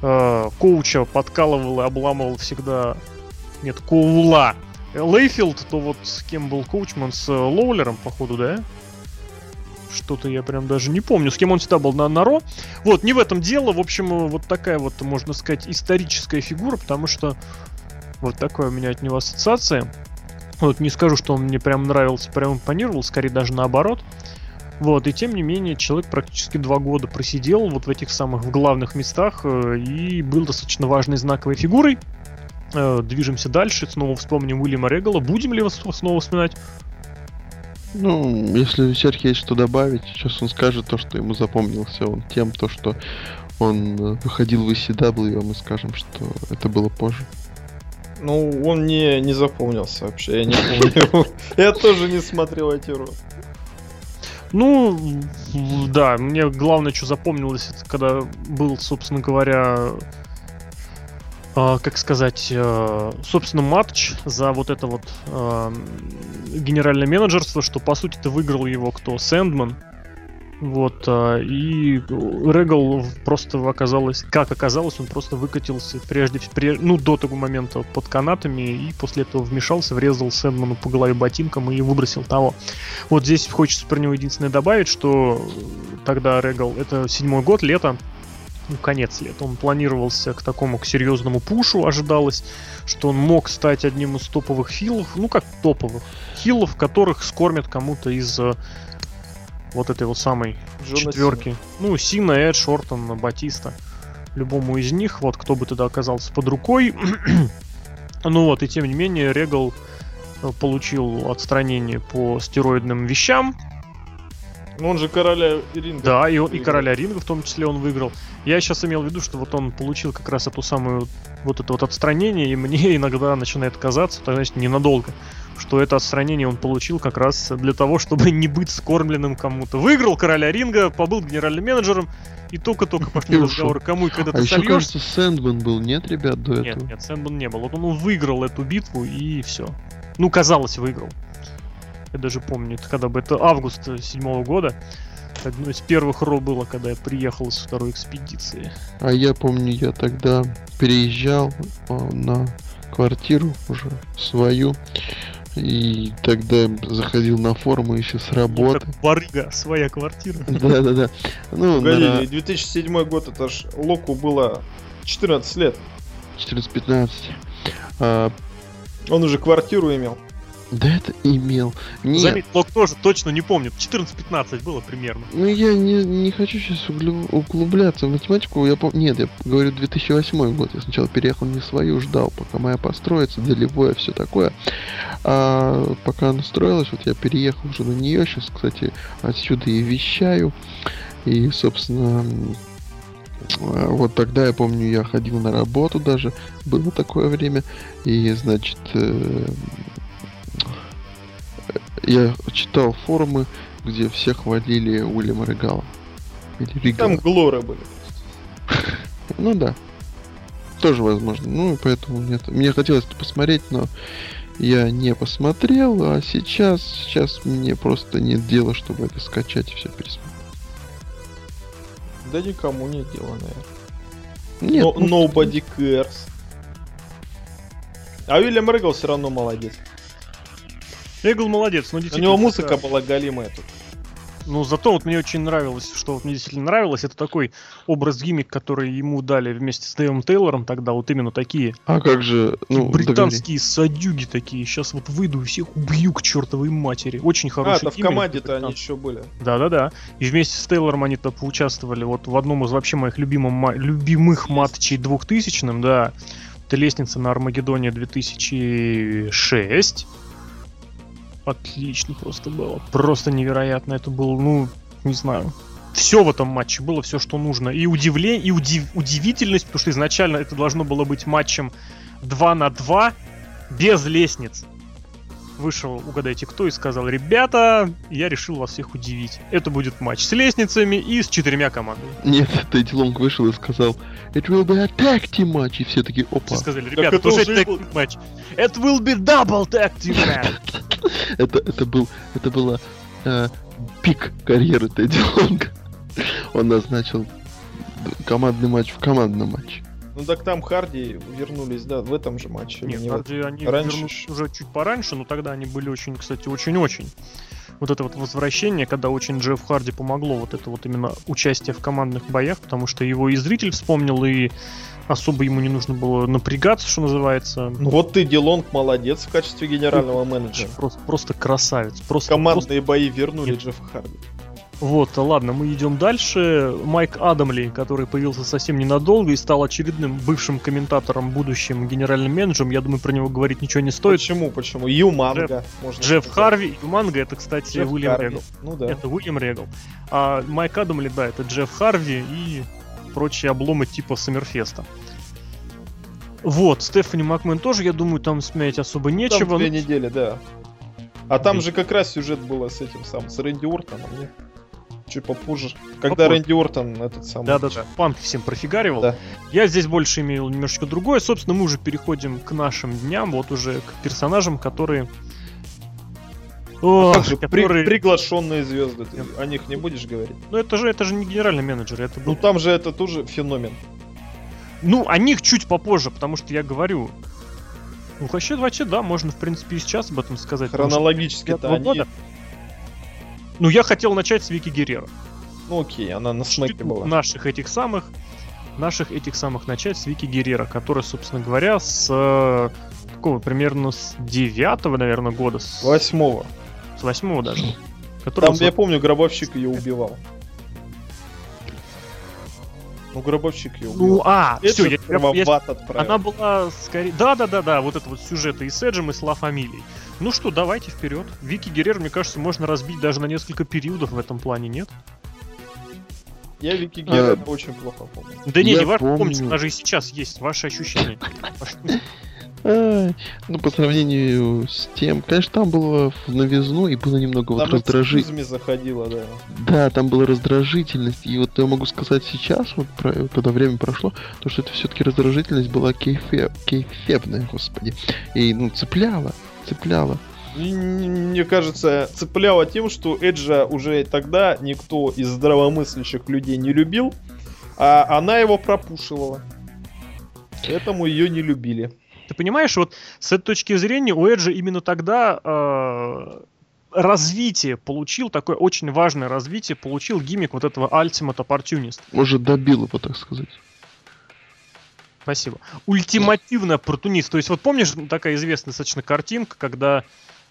э, Коуча подкалывал и обламывал всегда... Нет, Коула. Лейфилд, то вот с кем был Коучман? С Лоулером, походу, да? Что-то я прям даже не помню, с кем он всегда был на, на Ро. Вот, не в этом дело. В общем, вот такая вот, можно сказать, историческая фигура, потому что вот такая у меня от него ассоциация. Вот, не скажу, что он мне прям нравился, прям импонировал, скорее даже наоборот. Вот, и тем не менее, человек практически два года просидел вот в этих самых в главных местах и был достаточно важной знаковой фигурой. Движемся дальше, снова вспомним Уильяма Регала. Будем ли его снова вспоминать? Ну, если Серхи есть что добавить, сейчас он скажет то, что ему запомнился он тем, то, что он выходил в и си дабл ю, а мы скажем, что это было позже. Ну, он мне не запомнился вообще, я не помню. Я тоже не смотрел эти ролики. Ну, да, мне главное, что запомнилось, это когда был, собственно говоря... Uh, как сказать, uh, собственно, матч за вот это вот uh, генеральное менеджерство, что, по сути-то, выиграл его кто? Сэндман. Вот, uh, и Регал просто оказалось, как оказалось, он просто выкатился прежде, прежде, ну, до того момента под канатами, и после этого вмешался, врезал Сэндману по голове ботинком и выбросил того. Вот здесь хочется про него единственное добавить, что тогда Регал, это седьмой год, лето, ну, конец лет. Он планировался к такому, к серьезному пушу, ожидалось, что он мог стать одним из топовых хилов, ну как топовых хилов, которых скормят кому-то из э, вот этой вот самой Джона четверки. Сина. Ну, Сина, Эдж, Ортон, Батиста. Любому из них, вот кто бы тогда оказался под рукой. Ну вот, и тем не менее, Регал получил отстранение по стероидным вещам. Ну, он же короля ринга. Да, и, он, и короля ринга в том числе он выиграл. Я сейчас имел в виду, что вот он получил как раз эту самую, вот это вот отстранение, и мне иногда начинает казаться, то есть ненадолго, что это отстранение он получил как раз для того, чтобы не быть скормленным кому-то. Выиграл короля ринга, побыл генеральным менеджером, и только-только пошли разговоры, кому и когда ты а сольешь. А еще, кажется, Сэндман был, нет, ребят, до нет, этого? Нет, нет, Сэндман не был. Вот он выиграл эту битву, и все. Ну, казалось, выиграл. Я даже помню, это когда бы это август седьмого года. Одно из первых ро было, когда я приехал с второй экспедиции. А я помню, я тогда переезжал на квартиру уже свою. И тогда заходил на форумы еще с работы. Это барыга, своя квартира. Да-да-да. Ну, погоди, на... две тысячи седьмой год, это ж Локу было четырнадцать лет. четырнадцать-пятнадцать. А... Он уже квартиру имел. Да это имел. Нет. Заметь, Лок тоже точно не помнит. четырнадцать-пятнадцать было примерно. Ну я не, не хочу сейчас углубляться в математику. Я пом... Нет, я говорю две тысячи восьмой год. Я сначала переехал не свою, ждал, пока моя построится, долевое, все такое. А пока она строилась, вот я переехал уже на нее. Сейчас, кстати, отсюда и вещаю. И, собственно... Вот тогда, я помню, я ходил на работу даже, было такое время, и, значит, я читал форумы, где все хвалили Уильяма Регала. Там Глора были. Ну да, тоже возможно, ну и поэтому мне, мне хотелось посмотреть, но я не посмотрел, а сейчас, сейчас мне просто нет дела, чтобы это скачать и все пересмотреть. Да никому нет дела, наверное. Нет, no, ну, nobody cares. А Уильям Регал все равно молодец. Регал молодец, но действительно... У него музыка была галимая тут. Ну, зато вот мне очень нравилось, что вот мне действительно нравилось, это такой образ-гиммик, который ему дали вместе с Дэвом Тейлором тогда, вот именно такие. А как же... Ну, британские договори. Садюги такие, сейчас вот выйду и всех убью к чертовой матери. Очень хороший гиммик. А, то в команде-то они еще были. Да-да-да. И вместе с Тейлором они-то поучаствовали вот в одном из вообще моих любимых, любимых матчей двухтысячным, да. Это лестница на Армагеддоне две тысячи шесть. Отлично просто было. Просто невероятно. Это было, ну, не знаю. Все в этом матче было, все, что нужно. И удивление, и удив... удивительность, потому что изначально это должно было быть матчем два на два без лестниц. Вышел, угадайте кто, и сказал: ребята, я решил вас всех удивить. Это будет матч с лестницами и с четырьмя командами. Нет, Тедди Лонг вышел и сказал: it will be a tag team match. И все такие: опа. Все сказали: ребята, это уже tag team match. It will be double tag team match. Это, это был, это была э, пик карьеры Тедди Лонга. Он назначил командный матч в командном матче. Ну так там Харди вернулись, да, в этом же матче. Нет, Харди вот... они раньше... вернулись уже чуть пораньше, но тогда они были очень, кстати, очень-очень. Вот это вот возвращение, когда очень Джефф Харди помогло, вот это вот именно участие в командных боях, потому что его и зритель вспомнил, и особо ему не нужно было напрягаться, что называется. Ну вот ты, Ди Лонг, молодец в качестве генерального менеджера. Просто, просто красавец. Просто, командные просто... бои вернули Нет. Джеффа Харди. Вот, ладно, мы идем дальше. Майк Адамли, который появился совсем ненадолго и стал очередным бывшим комментатором, будущим генеральным менеджером. Я думаю, про него говорить ничего не стоит. Почему, почему? Юманга. Джефф, Джефф Харви. Юманга, это, кстати, Джефф Уильям Харви. Регал. Ну да. Это Уильям Регал. А Майк Адамли, да, это Джефф Харви и прочие обломы типа Саммерфеста. Вот, Стефани Макмен тоже, я думаю, там смеять особо нечего. Там две недели, да. А там же как раз сюжет был с этим самым, с Рэнди Ортоном, нет? Чуть попозже, когда Попор. Рэнди Ортон этот самый... Да-да-да, Панк всем профигаривал. Да. Я здесь больше имел немножечко другое. Собственно, мы уже переходим к нашим дням, вот уже к персонажам, которые... О, а же, которые... При, приглашенные звезды, ты о них не будешь говорить? Ну это же, это же не генеральный менеджер, это был... Ну там же это тоже феномен. Ну, о них чуть попозже, потому что я говорю... Ну, вообще, вообще, да, можно, в принципе, и сейчас об этом сказать. Хронологически-то они... года... Ну, я хотел начать с Вики Герреро. Ну, окей, она на Смэке была. Наших этих самых, наших этих самых начать с Вики Герреро, которая, собственно говоря, с э, какого, примерно с девятого, наверное, года. С восьмого. С восьмого даже. Которого, там, я помню, гробовщик ее убивал. Ну, гробовщик ее убил. Ну, а, Эджи все, я, я, я, она была скорее... Да-да-да-да, вот это вот сюжеты и с Эджем, и с Ла Фамилией. Ну что, давайте вперед. Вики Герреро, мне кажется, можно разбить даже на несколько периодов в этом плане, нет? Я Вики Герреро а... очень плохо помню. Да не, я не важно, помните, она же и сейчас есть, ваши ощущения. Ну, по сравнению с тем, конечно, там было в новизну и было немного вот раздражительность. Да, там была раздражительность. И вот я могу сказать сейчас, вот когда время прошло, то что это все-таки раздражительность была кейфебная, господи. И, ну, цепляла, цепляла. Мне кажется, цепляла тем, что Эджа уже тогда никто из здравомыслящих людей не любил, а она его пропушивала. Поэтому ее не любили. Ты понимаешь, вот с этой точки зрения у Эджа именно тогда э, развитие получил, такое очень важное развитие, получил гиммик вот этого Ultimate Opportunist. Уже добил его, так сказать. Спасибо. Ультимативный оппортунист. То есть вот помнишь, такая известная достаточно картинка, когда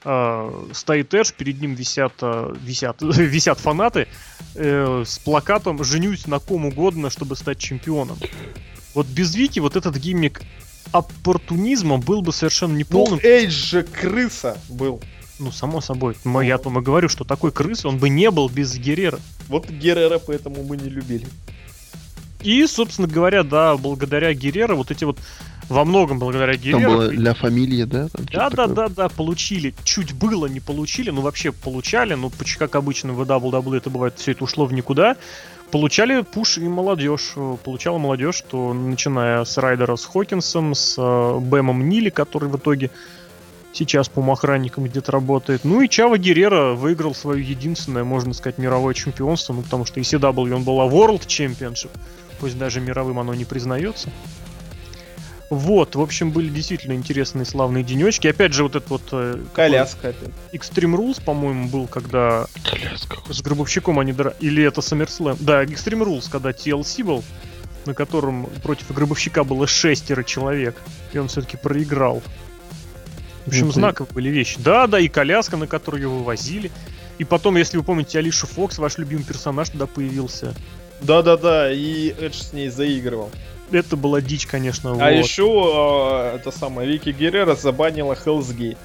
э, стоит Эдж, перед ним висят, э, висят, висят фанаты э, с плакатом «Женюсь на ком угодно, чтобы стать чемпионом». Вот без Вики вот этот гиммик оппортунизма был бы совершенно неполным. Ну, Эдж же крыса был. Ну, само собой. Но я там и говорю, что такой крысы он бы не был без Геррера. Вот Геррера поэтому мы не любили. И, собственно говоря, да, благодаря Геррера, вот эти вот, во многом благодаря Герреру... Там была «Ля Фамилия», да? Да-да-да, получили. Чуть было не получили, ну вообще получали, но как обычно в дабл ю дабл ю и это бывает, все это ушло в никуда. Получали пуш и молодежь. Получала молодежь, что начиная с Райдера с Хокинсом, с Бэмом Нили, который в итоге сейчас, по-моему, охранником где-то работает. Ну и Чаво Геррера выиграл свое единственное, можно сказать, мировое чемпионство. Ну, потому что и си дабл ю он была World Championship. Пусть даже мировым оно не признается. Вот, в общем, были действительно интересные славные денечки. Опять же, вот этот вот... Коляска опять. Extreme Rules, по-моему, был, когда... Коляска. С Гробовщиком они... Или это SummerSlam? Да, Extreme Rules, когда ти эл си был, на котором против Гробовщика было шестеро человек. И он все-таки проиграл. В общем, знаковые были вещи. Да, да, и коляска, на которую его вывозили. И потом, если вы помните, Алиша Фокс, ваш любимый персонаж, туда появился. Да-да-да, и Эдж с ней заигрывал. Это была дичь, конечно. А вот. еще э, это самое, Вики Геррера забанила Hell's Gate.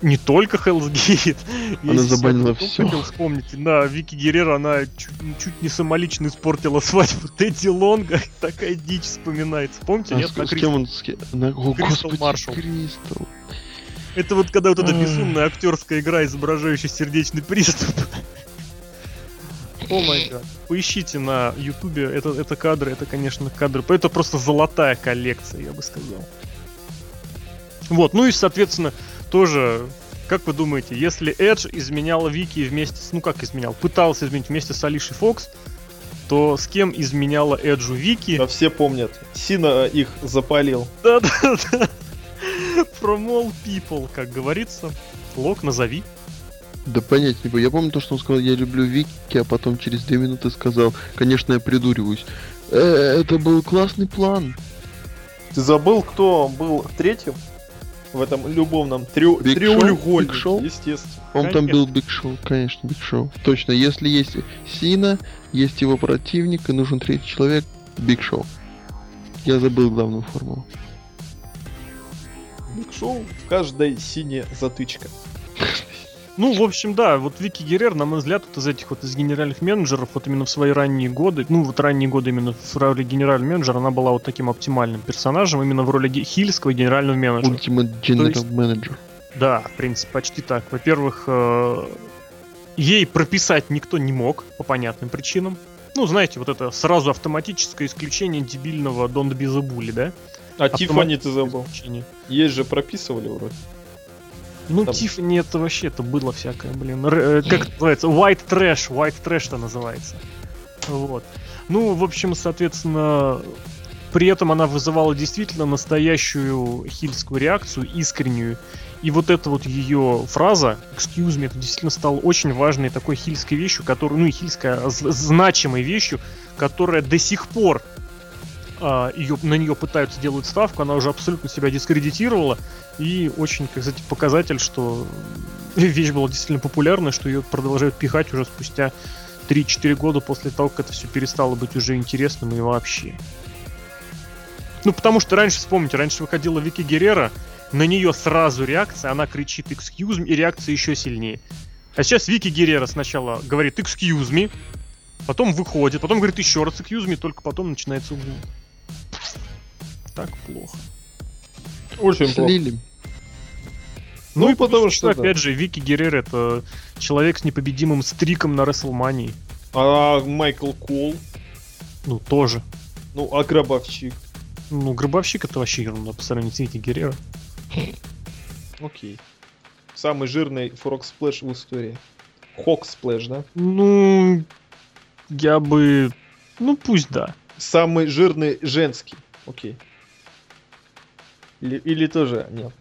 Не только Hell's Gate. Она Если забанила все. Хотел вспомнить, да, Вики Геррера, она чуть, чуть не самолично испортила свадьбу Тедди Лонга. Такая дичь вспоминается. Помните, а нет? С, на с кем он? С кем? На... О, Кристал, господи, Маршал. Кристал. Это вот когда вот эта безумная актерская игра, изображающая сердечный приступ. О май гад. Поищите на Ютубе это, это кадры, это, конечно, кадры. Это просто золотая коллекция, я бы сказал. Вот, ну и, соответственно, тоже, как вы думаете, если Эдж изменял Вики вместе с... Ну как изменял? Пытался изменить вместе с Алишей Фокс, то с кем изменяла Эджу Вики? Да все помнят. Сина их запалил. Да-да-да. From all people, как говорится. Лок, назови. Да понять не буду. Я помню то, что он сказал, я люблю Вики, а потом через две минуты сказал, конечно, я придуриваюсь. Э, это был классный план. Ты забыл, кто был третьим в этом любовном трю... треугольнике? Биг Шоу? Естественно. Он конечно. Там был Биг Шоу, конечно, Биг Шоу. Точно, если есть Сина, есть его противник и нужен третий человек, Биг Шоу. Я забыл главную формулу. Биг Шоу в каждой синяя затычка. Ну, в общем, да, вот Вики Геррер, на мой взгляд, вот из этих вот, из генеральных менеджеров, вот именно в свои ранние годы, ну, вот ранние годы именно в роли генерального менеджера, она была вот таким оптимальным персонажем, именно в роли хильского генерального менеджера. Ultimate General Manager. Да, в принципе, почти так. Во-первых, ей прописать никто не мог, по понятным причинам. Ну, знаете, вот это сразу автоматическое исключение дебильного Don't Be The Bully, да? А Тиффани ты забыл. Ей же прописывали вроде. Ну, там... Тиффани это вообще, это было всякое, блин. Р, как это называется? White Trash. White Trash-то называется. Вот. Ну, в общем, соответственно, при этом она вызывала действительно настоящую хильскую реакцию, искреннюю. И вот эта вот ее фраза «Excuse me», это действительно стало очень важной такой хильской вещью, которую, ну и хильская, значимой вещью, которая до сих пор Ее, на нее пытаются делать ставку, она уже абсолютно себя дискредитировала. И очень, как сказать, показатель, что вещь была действительно популярной, что ее продолжают пихать уже спустя три-четыре года после того, как это все перестало быть уже интересным и вообще. Ну, потому что раньше, вспомните, раньше выходила Вики Геррера, на нее сразу реакция, она кричит «Excuse me», и реакция еще сильнее. А сейчас Вики Геррера сначала говорит «Excuse me», потом выходит, потом говорит еще раз «Excuse me», только потом начинается угол. Так плохо. Очень Слили. плохо. Ну, ну и потому что, опять да. же, Вики Геррер это человек с непобедимым стриком на Рестлмании. А Майкл Кол? Ну, тоже. Ну, а Гробовщик? Ну, Гробовщик это вообще ерунда по сравнению с Вики Геррером. Окей. Самый жирный фрог-сплэш в истории. Хок-сплэш, да? Ну, я бы... Ну, пусть да. Самый жирный женский. Окей. Или, или тоже нет.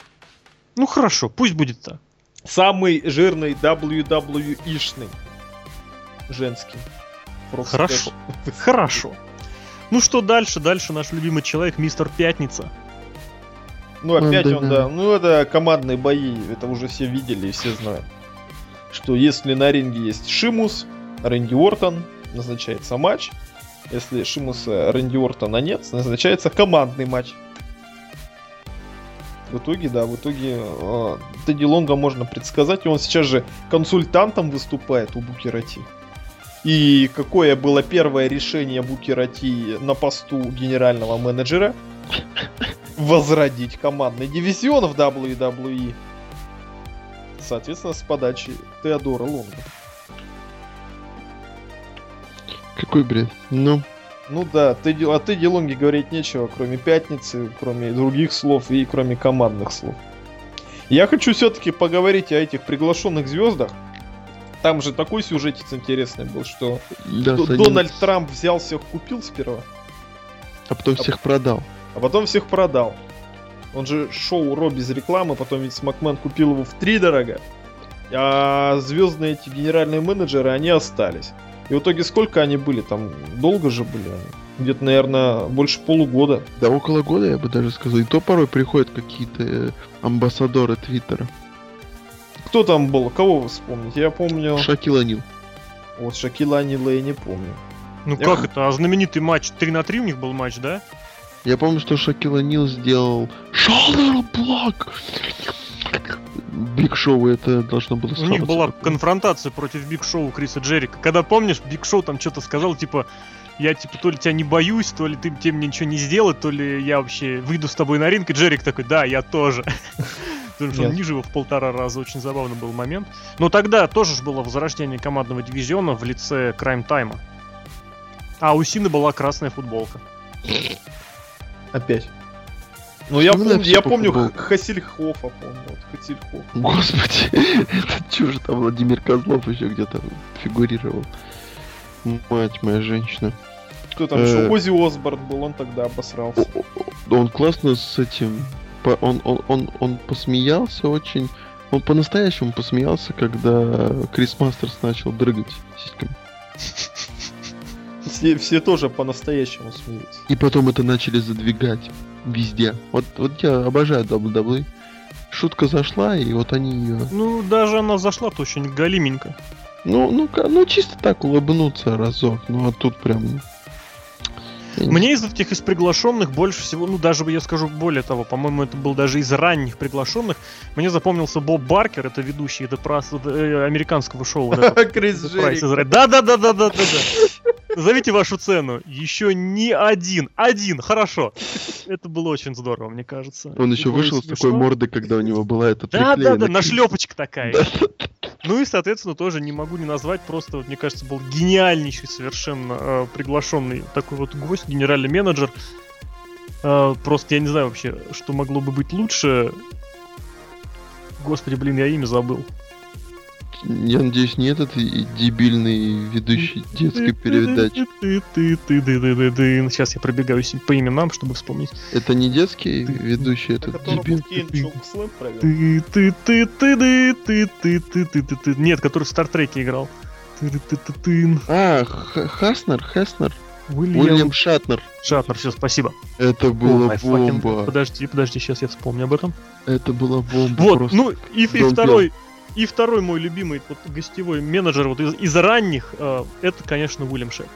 Ну хорошо, пусть будет так. Самый жирный дабл ю дабл ю и-шный женский. Просто хорошо. Хорошо. Ну что дальше? Дальше наш любимый человек, мистер Пятница. Ну, опять он, он да. да. Ну, это командные бои. Это уже все видели и все знают. Что если на ринге есть Шимус, Рэнди Уортон, назначается матч. Если Шимуса, Рэнди Уортона нет, назначается командный матч. В итоге, да, в итоге э, Тедди Лонга можно предсказать. И он сейчас же консультантом выступает у Букера Ти. И какое было первое решение Букера Ти на посту генерального менеджера? Возродить командный дивизион в дабл ю дабл ю и. Соответственно, с подачи Теодора Лонга. Какой бред. Ну. Ну да, Тедди, о Тедди Лонге говорить нечего, кроме пятницы, кроме других слов и кроме командных слов. Я хочу все-таки поговорить о этих приглашенных звездах. Там же такой сюжетец интересный был, что да, Д- Дональд Трамп взял всех, купил сперва. А потом а всех п- продал. А потом всех продал. Он же шоу Ро без рекламы, потом Винс Макмен купил его втридорога. А звездные эти генеральные менеджеры, они остались. И в итоге сколько они были там? Долго же были они? Где-то, наверное, больше полугода. Да около года, я бы даже сказал. И то порой приходят какие-то амбассадоры Твиттера. Кто там был? Кого вы вспомните? Я помню... Шакил Анил. Вот Шакила Анила я не помню. Ну я... как это? А знаменитый матч три на три у них был матч, да? Я помню, что Шакил Анил сделал... Shoulder block! Биг Шоу, это должно было схаваться. У них была конфронтация против Биг Шоу Криса Джерика. Когда, помнишь, Биг Шоу там что-то сказал, типа, я, типа, то ли тебя не боюсь, то ли ты, ты мне ничего не сделаешь, то ли я вообще выйду с тобой на ринг. И Джерик такой, да, я тоже. Потому что он ниже его в полтора раза. Очень забавный был момент. Но тогда тоже ж было возрождение командного дивизиона в лице Крайм Тайма. А у Сины была красная футболка. Опять. Ну, я, пом- я помню х- Хасельхофа, помню, вот, Хасельхоф. Господи, это чушь, там Владимир Козлов еще где-то фигурировал. Мать моя женщина. Кто там еще? Ози Осборн был, он тогда обосрался. Он классно с этим... Он, он, он, он посмеялся очень... Он по-настоящему посмеялся, когда Крис Мастерс начал дрыгать сиськами. Все, все тоже по-настоящему смеются. И потом это начали задвигать везде. Вот, вот я обожаю дабл ю дабл ю и. Шутка зашла, и вот они ее... Ну, даже она зашла-то очень голименько. Ну, ну, ну чисто так улыбнуться разок. Ну, а тут прям... Мне из этих, из приглашенных больше всего, ну даже я скажу более того, по-моему, это был даже из ранних приглашенных, мне запомнился Боб Баркер, это ведущий, это про американского шоу. Крис Джерик. Да-да-да-да-да-да. Назовите вашу цену. Еще не один. Один, хорошо. Это было очень здорово, мне кажется. Он еще вышел с такой мордой, когда у него была эта приклеена. Да-да-да, нашлепочка такая. Ну и, соответственно, тоже не могу не назвать, просто, вот, мне кажется, был гениальнейший совершенно э, приглашенный такой вот гость, генеральный менеджер. Э, просто я не знаю вообще, что могло бы быть лучше. Господи, блин, я имя забыл. Я надеюсь, не этот дебильный ведущий детской передачи. Сейчас я пробегаю по именам, чтобы вспомнить. Это не детский ведущий, это дебил. Нет, который в Стартреке играл. А, Хаснер, Хаснер. Уильям Шатнер. Шатнер, все, спасибо. Это была бомба. Подожди, подожди, сейчас я вспомню об этом. Это была бомба. Вот, ну и второй... И второй мой любимый вот, гостевой менеджер вот из, из ранних, э, это, конечно, Уильям Шек.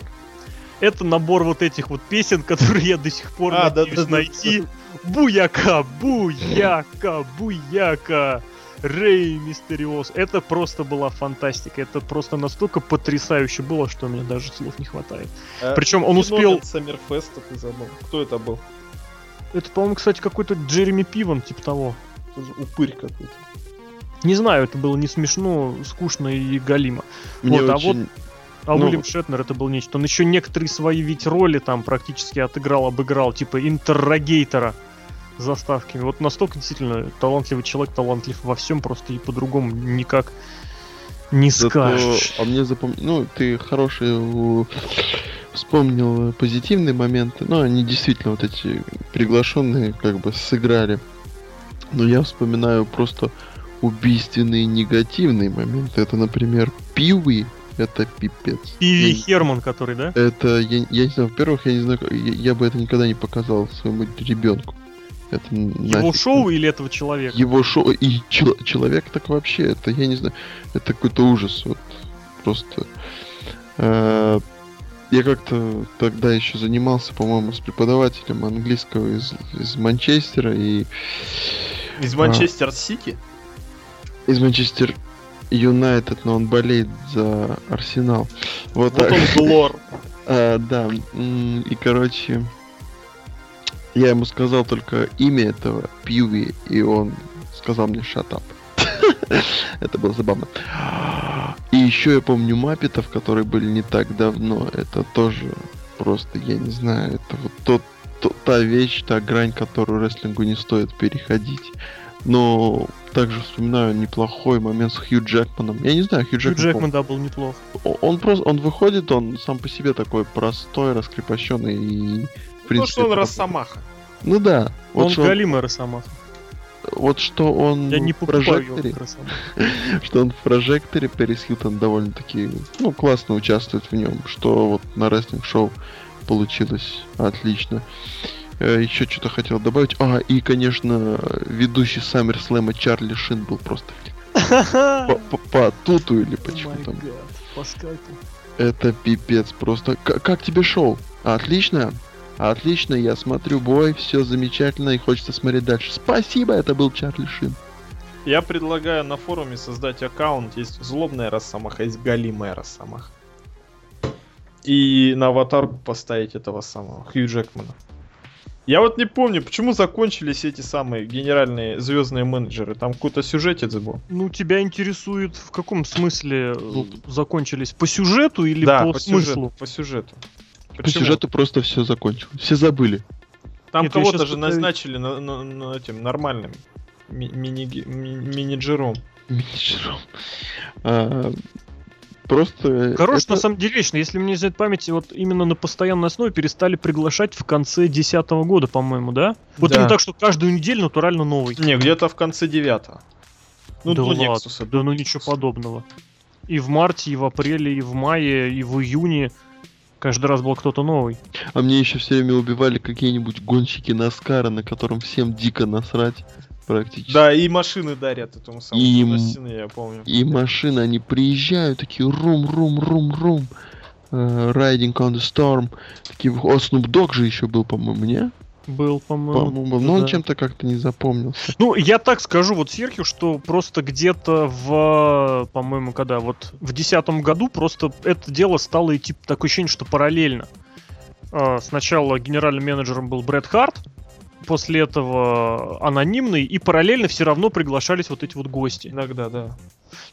Это набор вот этих вот песен, которые я до сих пор а, надеюсь да, да, найти. Да, да. Буяка, буяка, буяка, Рэй Мистериос. Это просто была фантастика. Это просто настолько потрясающе было, что мне даже слов не хватает. А, причем он успел... Саммерфеста ты забыл. Кто это был? Это, по-моему, кстати, какой-то Джереми Пиван, типа того. Тоже упырь какой-то. Не знаю, это было не смешно, скучно и галимо. Мне вот, очень... А вот а ну... Уильям Шатнер это был нечто. Он еще некоторые свои ведь роли там практически отыграл, обыграл, типа интеррогейтора с заставками. Вот настолько действительно талантливый человек, талантлив во всем, просто и по-другому никак не скажешь. Зато... А мне запомни... Ну, ты хороший у... вспомнил позитивные моменты. Ну, они действительно вот эти приглашенные как бы сыграли. Но я вспоминаю просто... убийственные негативные моменты. Это, например, Пиви. Это пипец. Пиви я... Херман, который, да? Это, я, я не знаю, во-первых, я не знаю, я, я бы это никогда не показал своему ребенку. Это, его нафиг. Шоу или этого человека? Его шоу и чел- человек так вообще, это я не знаю, это какой-то ужас, вот просто. Э- я как-то тогда еще занимался, по-моему, с преподавателем английского из, из Манчестера и из Манчестер Сити, а, из Манчестер Юнайтед, но он болеет за Арсенал. Вот, вот так. Он глор. А, да, и короче. Я ему сказал только имя этого Пьюи, и он сказал мне shut up. Это было забавно. И еще я помню Маппетов, которые были не так давно. Это тоже просто, я не знаю, это вот тот, то, та вещь, та грань, которую рестлингу не стоит переходить. Но также вспоминаю неплохой момент с Хью Джекманом. Я не знаю, Хью Джекман... Хью Джекман, да, был неплох. Он просто, он выходит, он сам по себе такой простой, раскрепощенный и... В принципе, ну, что он росомаха. Ну да. Вот он что... галимый росомаха. Вот что он Я не в прожекторе... что он в прожекторе, Пэрис Хилтон довольно-таки, ну, классно участвует в нем. Что вот на рестлинг-шоу получилось отлично. Еще что-то хотел добавить. А, и, конечно, ведущий SummerSlam Чарли Шин был просто по туту или почему там. Это пипец просто. Как тебе шоу? Отлично. Отлично, я смотрю бой, все замечательно и хочется смотреть дальше. Спасибо, это был Чарли Шин. Я предлагаю на форуме создать аккаунт. Есть злобная росомаха, есть галимая росомаха. И на аватарку поставить этого самого Хью Джекмана. Я вот не помню, почему закончились эти самые генеральные звездные менеджеры. Там какой-то сюжетец был. Ну, тебя интересует, в каком смысле закончились? По сюжету или да, по, по смыслу? Сюжету, по сюжету. Почему? По сюжету просто все закончилось. Все забыли. Там Нет, кого-то же назначили на, на, на этим нормальным ми- мини- ми- менеджером. Менеджером. А, просто... Короче, это... на самом деле, если мне изменяет память, вот именно на постоянной основе перестали приглашать в конце две тысячи десятого года, по-моему, да? Вот да. Именно так, что каждую неделю натурально новый. Не, где-то в конце девятого. Ну, да, до Нексуса. Да, ну ничего подобного. И в марте, и в апреле, и в мае, и в июне... Каждый раз был кто-то новый. А мне еще все время убивали какие-нибудь гонщики Наскара, на котором всем дико насрать практически. Да, и машины дарят этому самому. И, м- я помню. И машины, они приезжают, такие рум-рум-рум-рум. Uh, riding on the storm. Такие, о, Snoop Dogg же еще был, по-моему, не? Был, по-моему. По-моему, но да. Он чем-то как-то не запомнился. Ну, я так скажу, вот Серхио, что просто где-то в, по-моему, когда, вот в десятом году просто это дело стало идти, такое ощущение, что параллельно. Сначала генеральным менеджером был Брэд Харт, после этого анонимный, и параллельно все равно приглашались вот эти вот гости. Иногда, да.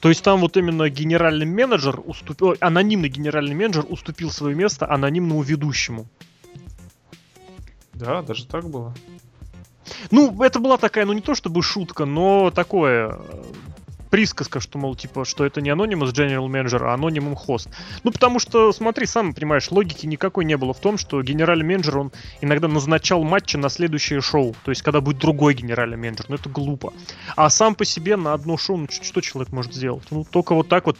То есть там вот именно генеральный менеджер уступил, анонимный генеральный менеджер уступил свое место анонимному ведущему. Да, даже так было. Ну, это была такая, ну не то чтобы шутка, но такое присказка, что, мол, типа, что это не анонимус General Manager, а анонимум хост. Ну, потому что, смотри, сам понимаешь, логики никакой не было в том, что генеральный менеджер, он иногда назначал матчи на следующее шоу, то есть когда будет другой генеральный менеджер, ну это глупо. А сам по себе на одно шоу, ну что человек может сделать? Ну, только вот так вот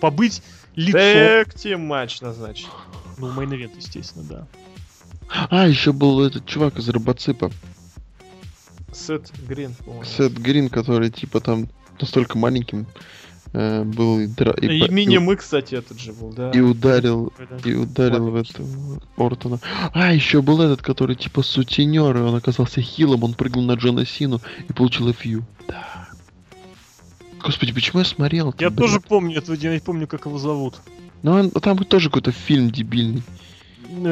побыть лицо. Тек-тим матч назначить. Ну, мейн-ивент, естественно, да. А, еще был этот чувак из Робоципа. Сет Грин, по-моему. Сет Грин, который типа там настолько маленьким э, был и... и, и Миним и, кстати, этот же был, да. И ударил, это... и ударил в этого Ортона. А, еще был этот, который типа сутенер, и он оказался хилом, он прыгнул на Джона Сину и получил эф ю. Да. Господи, почему я смотрел? Я тоже бред? помню, это, я не помню, как его зовут. Ну, он, там тоже какой-то фильм дебильный.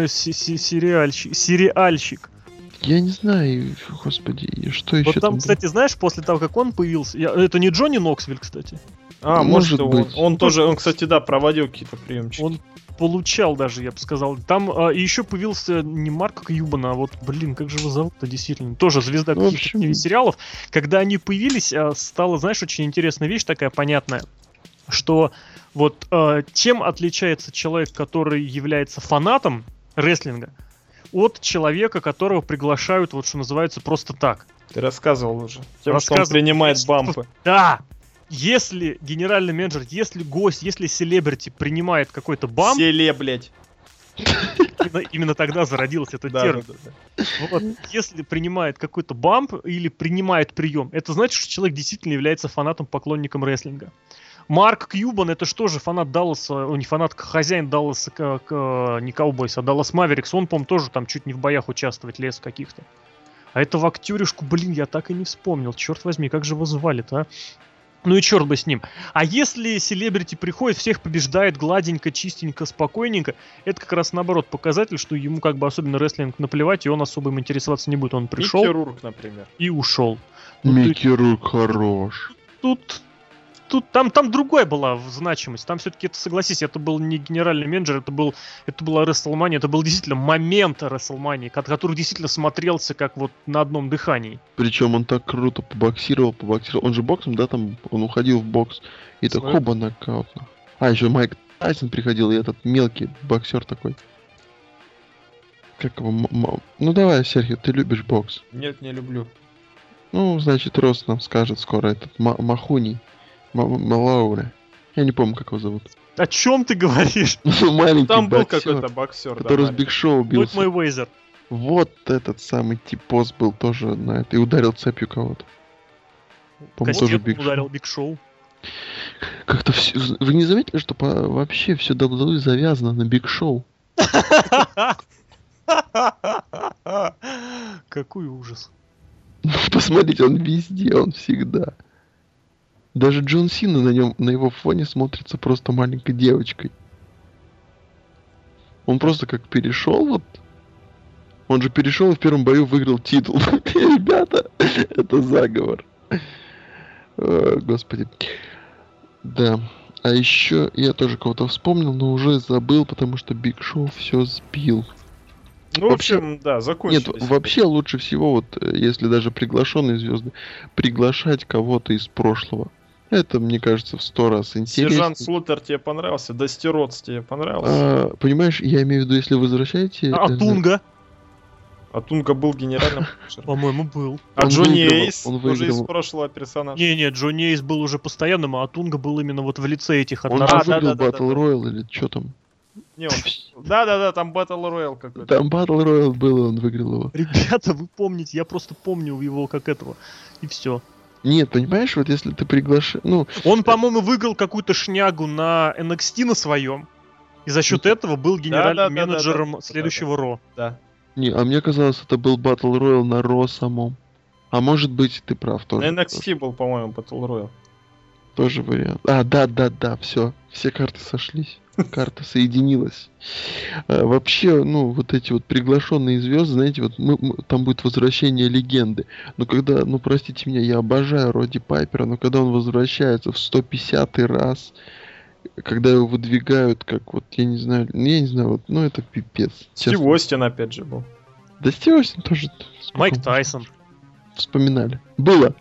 Сериальщик, сериальщик. Я не знаю, господи, что еще. Вот там, там кстати, знаешь, после того, как он появился, я... это не Джонни Ноксвилл, кстати. А, может, может быть. Он, он тоже, он, кстати, да, проводил какие-то приемчики. Он получал даже, я бы сказал. Там а, еще появился не Марк Кьюбан, а вот, блин, как же его зовут-то действительно. Тоже звезда ну, каких-то общем... сериалов. Когда они появились, стала, знаешь, очень интересная вещь такая понятная, что вот э, чем отличается человек, который является фанатом рестлинга, от человека, которого приглашают, вот что называется, просто так. Ты рассказывал уже. Тем, рассказывал, что он принимает если, бампы. Да! Если генеральный менеджер, если гость, если селебрити принимает какой-то бамп... Селе, блядь. именно, именно тогда зародился этот да, термин. Да, да, да. Вот, если принимает какой-то бамп или принимает прием, это значит, что человек действительно является фанатом, поклонником рестлинга. Марк Кьюбан, это что же фанат Далласа, о, не фанат, хозяин Далласа, как, не Cowboys, а Даллас Маверикс. Он, по-моему, тоже там чуть не в боях участвовать лез каких-то. А этого актерюшку, блин, я так и не вспомнил. Черт возьми, как же его звали-то, а? Ну и черт бы с ним. А если селебрити приходит, всех побеждает гладенько, чистенько, спокойненько, это как раз наоборот показатель, что ему как бы особенно рестлинг наплевать, и он особо им интересоваться не будет. Он пришел. Микки Рурк, например. И ушел. Микки Рурк хорош. Тут... Тут, там, там другая была значимость. Там все-таки, это, согласись, это был не генеральный менеджер, это, был, это была WrestleMania, это был действительно момент WrestleMania, который действительно смотрелся как вот на одном дыхании. Причем он так круто побоксировал, побоксировал. Он же боксом, да, там он уходил в бокс и так хоба нокаут. А, еще Майк Тайсон приходил, и этот мелкий боксер такой. Как его? М- ну давай, Серхио, ты любишь бокс? Нет, не люблю. Ну, значит, Рос нам скажет скоро этот м- Махуни. Малауре. Я не помню, как его зовут. О чем ты говоришь? Маленький там был боксер, какой-то боксер, который с Биг Шоу бился. Мой Вейзер. Вот этот самый типос был тоже на это. И ударил цепью кого-то. По-моему, тоже Биг Шоу. Ударил Биг Шоу. Как-то все... Вы не заметили, что по... вообще все дабл ю дабл ю и завязано на Биг Шоу? Какой ужас. Посмотрите, он везде, он всегда. Даже Джон Сина на нем, на его фоне смотрится просто маленькой девочкой. Он просто как перешел вот. Он же перешел и в первом бою выиграл титул. Ребята, это заговор. О, господи. Да. А еще я тоже кого-то вспомнил, но уже забыл, потому что Биг Шоу все сбил. Ну, вообще, в общем, да, закончились. Нет, вообще лучше всего, вот, если даже приглашенные звезды, приглашать кого-то из прошлого. Это, мне кажется, в сто раз интереснее. Сержант Слотер тебе понравился? Достеротс тебе понравился? А, понимаешь, я имею в виду, если возвращаете... А Тунга? А Тунга был генеральным... По-моему, был. А Джонни Эйс уже из прошлого персонажа. Не-не, Джонни Эйс был уже постоянным, а Тунга был именно вот в лице этих... Он выиграл Battle Royale или что там? Не, он... Да-да-да, там Battle Royale какой-то. Там Battle Royale был, он выиграл его. Ребята, вы помните, я просто помню его как этого. И все. Нет, понимаешь, вот если ты приглашаешь... Ну... Он, по-моему, выиграл какую-то шнягу на эн экс ти на своем. И за счет этого был генеральным да, да, менеджером да, да, да, следующего Ро. Да, да. Не, а мне казалось, это был Battle Royale на Ро самом. А может быть, ты прав тоже. На эн экс ти был, по-моему, Battle Royale. Тоже вариант. А, да-да-да, все. Все карты сошлись. Карта соединилась. А, вообще, ну, вот эти вот приглашенные звезды, знаете, вот мы, мы, там будет возвращение легенды. Но когда, ну, простите меня, я обожаю Роди Пайпера, но когда он возвращается в сто пятидесятый раз, когда его выдвигают, как вот, я не знаю, я не знаю, вот, ну, это пипец. Стив честно. Остин опять же был. Да Стив Остин тоже. Майк Тайсон. Вспоминали. Было.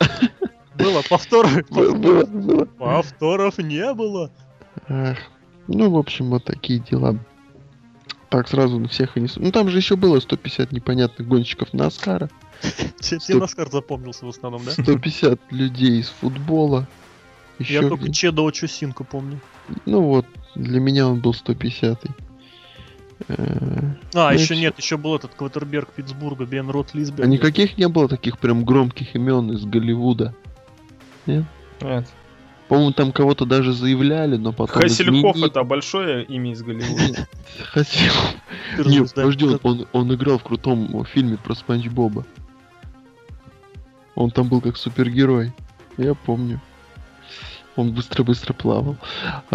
Было, повторов. Было, было. Повторов не было. Ах. Ну, в общем, вот такие дела. Так сразу на всех и не... Ну, там же еще было сто пятьдесят непонятных гонщиков Наскара. Тебе Наскар запомнился в основном, да? сто пятьдесят людей из футбола. Я только Чедо Очусинку помню. Ну вот, для меня он был сто пятидесятый. А, еще нет, еще был этот Кватерберг Питтсбурга, Бен Рот Лисберг. А никаких не было таких прям громких имен из Голливуда? Нет? Нет. По-моему, там кого-то даже заявляли, но потом... Хассельхофф изменили... это большое имя из Голливуда. Хассельхофф... Нет, подожди, он играл в крутом фильме про Спанч Боба. Он там был как супергерой. Я помню. Он быстро-быстро плавал.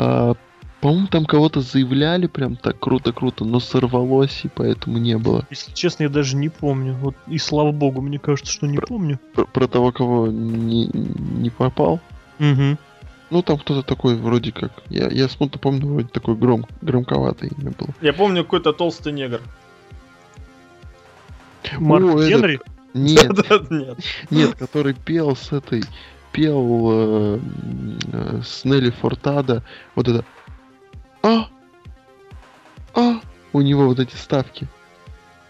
По-моему, там кого-то заявляли прям так круто-круто, но сорвалось, и поэтому не было. Если честно, я даже не помню. Вот и слава богу, мне кажется, что не про- помню. Про-, про того, кого не, не попал? Угу. Ну, там кто-то такой вроде как... Я, я смутно помню, вроде такой гром, громковатое имя было. Я помню какой-то толстый негр. Марк О, Генри? Этот... Нет. Да, да, нет. Нет, который пел с этой... Пел э, э, с Нелли Фортадо. Вот это... А! А! У него вот эти ставки.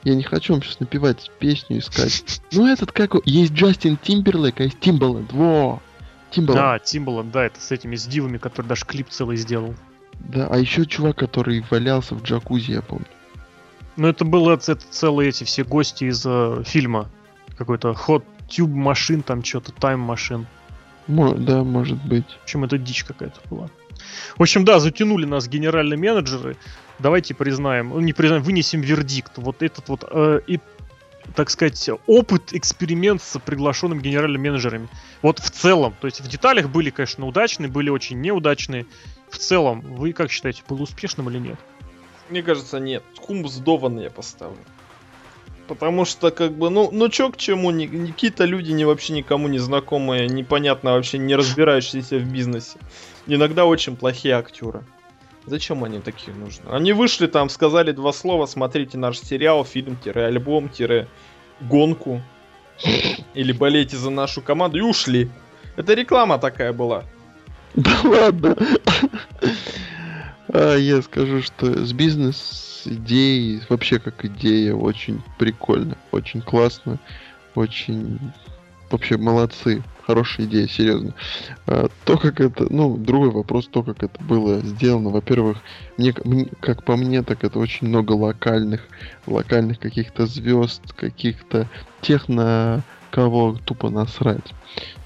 Я не хочу вам сейчас напевать песню, искать. Ну, этот как... Есть Джастин Тимберлейк, а есть Тимбаленд. Во! Тимбаленд. Да, Тимбаленд, да, это с этими с дивами, который даже клип целый сделал. Да, а еще чувак, который валялся в джакузи, я помню. Ну, это было это целые эти все гости из э, фильма. Какой-то Hot Tube Machine, там что-то, Time Machine. Мо- да, может быть. В общем, это дичь какая-то была. В общем, да, затянули нас генеральные менеджеры. Давайте признаем, ну, не признаем, вынесем вердикт. Вот этот вот, э, и, так сказать, опыт, эксперимент с приглашенными генеральными менеджерами. Вот в целом, то есть в деталях были, конечно, удачные, были очень неудачные. В целом, вы как считаете, был успешным или нет? Мне кажется, нет. Хумбус Дован я поставлю. Потому что, как бы, ну, ну чё к чему, ни, ни, какие-то люди не, вообще никому не знакомые, непонятно вообще, не разбирающиеся в бизнесе. Иногда очень плохие актеры. Зачем они такие нужны? Они вышли там, сказали два слова, смотрите наш сериал, фильм, альбом, гонку. Или болейте за нашу команду и ушли. Это реклама такая была. Да ладно. А я скажу, что с бизнес-идеей, вообще как идея, очень прикольно, очень классно, очень... Вообще молодцы, хорошая идея, серьезно. А, то, как это... Ну, другой вопрос, то, как это было сделано. Во-первых, мне, как по мне, так это очень много локальных, локальных каких-то звезд, каких-то тех, на кого тупо насрать.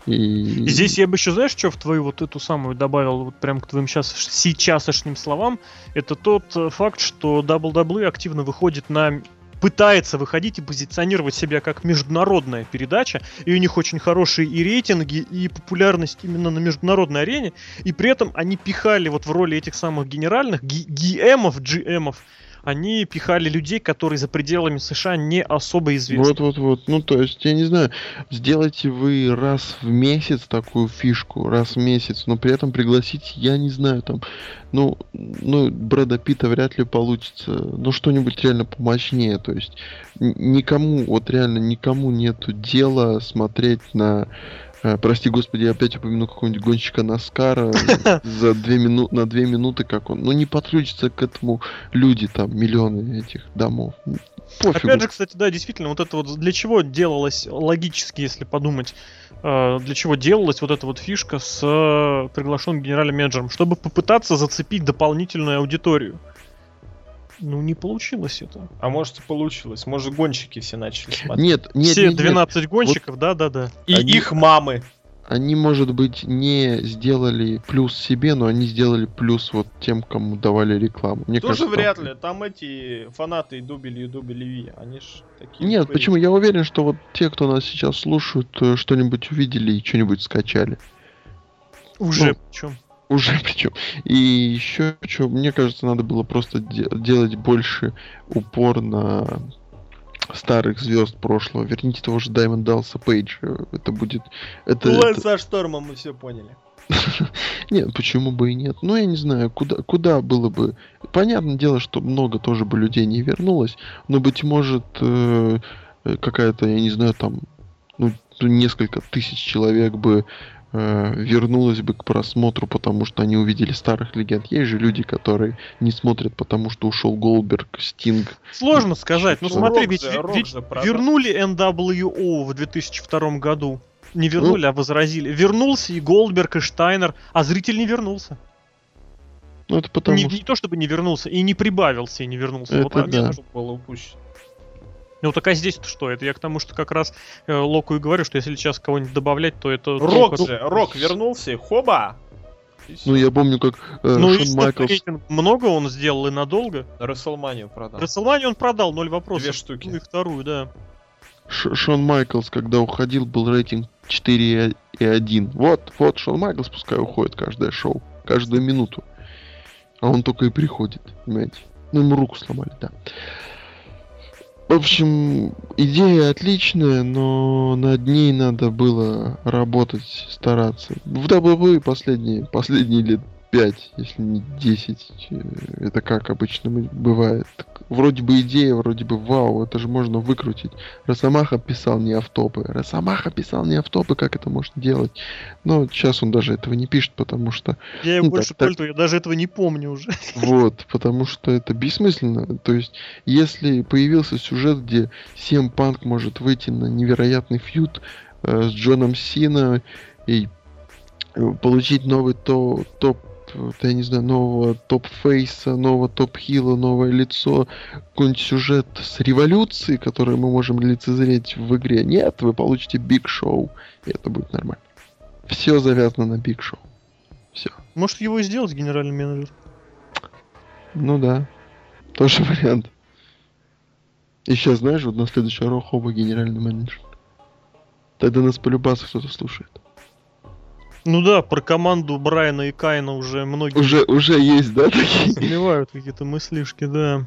И... Здесь я бы еще, знаешь, что в твою вот эту самую добавил, вот прям к твоим сейчас, сейчасшним словам, это тот факт, что дабл ю дабл ю и активно выходит на... пытается выходить и позиционировать себя как международная передача, и у них очень хорошие и рейтинги, и популярность именно на международной арене, и при этом они пихали вот в роли этих самых генеральных, ГМов, джи эмов, они пихали людей, которые за пределами США не особо известны. Вот-вот-вот, ну то есть, я не знаю, сделайте вы раз в месяц такую фишку, раз в месяц, но при этом пригласить, я не знаю, там, ну, ну Брэда Питта вряд ли получится, но что-нибудь реально помощнее, то есть никому, вот реально никому нету дела смотреть на... Прости, господи, я опять упомяну какого-нибудь гонщика Наскара за две мину... на две минуты, как он. Ну, не подключатся к этому люди, там, миллионы этих домов. Пофигу. Опять же, кстати, да, действительно, вот это вот для чего делалось, логически, если подумать, для чего делалась вот эта вот фишка с приглашенным генеральным менеджером, чтобы попытаться зацепить дополнительную аудиторию. Ну, не получилось это. А может и получилось. Может, гонщики все начали смотреть. Нет, нет, все нет, двенадцать нет. Гонщиков, вот... да, да, да. И они... их мамы. Они, может быть, не сделали плюс себе, но они сделали плюс вот тем, кому давали рекламу. Мне тоже кажется, вряд там... ли. Там эти фанаты дабл ю дабл ю и, они ж такие... Нет, были. Почему? Я уверен, что вот те, кто нас сейчас слушают, что-нибудь увидели и что-нибудь скачали. Уже ну... причем. Уже причем. И еще, что, мне кажется, надо было просто де- делать больше упор на старых звезд прошлого. Верните того же Diamond Dallas Page. Это будет... это, Ой, это... со штормом мы все поняли. Нет, почему бы и нет. Ну, я не знаю, куда, куда было бы... Понятное дело, что много тоже бы людей не вернулось, но, быть может, э- какая-то, я не знаю, там, ну, несколько тысяч человек бы вернулась бы к просмотру, потому что они увидели старых легенд. Есть же люди, которые не смотрят, потому что ушел Голдберг, Стинг. Сложно и... сказать. Ну смотри, ведь, же, ведь вернули эн дабл ю о в две тысячи втором году. Не вернули, ну... а возразили. Вернулся и Голдберг, и Штайнер, а зритель не вернулся. Ну это потому не, что... не то чтобы не вернулся, и не прибавился, и не вернулся. Это вот, да. Было упущено. Ну так а здесь-то что? Это я к тому, что как раз э, Локу и говорю, что если сейчас кого-нибудь добавлять, то это... Рок только... же! Рок вернулся, хоба! Ну я помню, как э, ну, Шон Майклс... много он сделал и надолго. Расселманию продал. Расселманию он продал, ноль вопросов. Две штуки. Ну и вторую, да. Ш- Шон Майклс, когда уходил, был рейтинг четыре и один. Вот, вот, Шон Майклс пускай уходит каждое шоу, каждую минуту. А он только и приходит, понимаете. Ну ему руку сломали, да. В общем, идея отличная, но над ней надо было работать, стараться. В дабл ю дабл ю и последние, последние лет пять, если не десять, это как обычно бывает. Вроде бы идея, вроде бы вау, это же можно выкрутить. Росомаха писал не автопы. Росомаха писал не автопы, как это можно делать? Но сейчас он даже этого не пишет, потому что... Я его ну, больше так, пальту, так... я даже этого не помню уже. Вот, потому что это бессмысленно. То есть, если появился сюжет, где си эм Punk может выйти на невероятный фьюд э, с Джоном Сина и э, получить новый то, топ я не знаю, нового топ-фейса, нового топ-хила, новое лицо, какой-нибудь сюжет с революцией, который мы можем лицезреть в игре. Нет, вы получите Big Show, и это будет нормально. Все завязано на Big Show. Все. Может, его и сделать генеральный менеджер? Ну да. Тоже вариант. И сейчас, знаешь, вот на следующий Ро Хоба генеральный менеджер. Тогда нас полюбас кто-то слушает. Ну да, про команду Брайана и Кайна уже многие... Уже, уже есть, да, такие? Сливают какие-то мыслишки, да.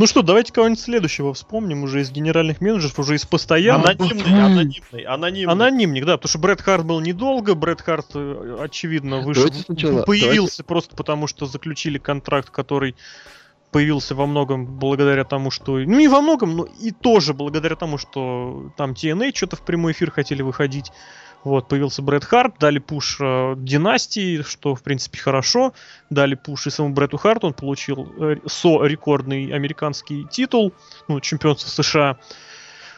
Ну что, давайте кого-нибудь следующего вспомним уже из генеральных менеджеров, уже из постоянных. Анонимный, анонимный, анонимный. Анонимник, да, потому что Брэд Харт был недолго, Брэд Харт, очевидно, вышел, сначала, появился давайте. Просто потому, что заключили контракт, который появился во многом благодаря тому, что... Ну, не во многом, но и тоже благодаря тому, что там ти эн эй что-то в прямой эфир хотели выходить. Вот, появился Брэд Харт, дали пуш э, династии, что, в принципе, хорошо. Дали пуш и самому Брэду Харту, он получил э, со-рекордный американский титул, ну, чемпионство США.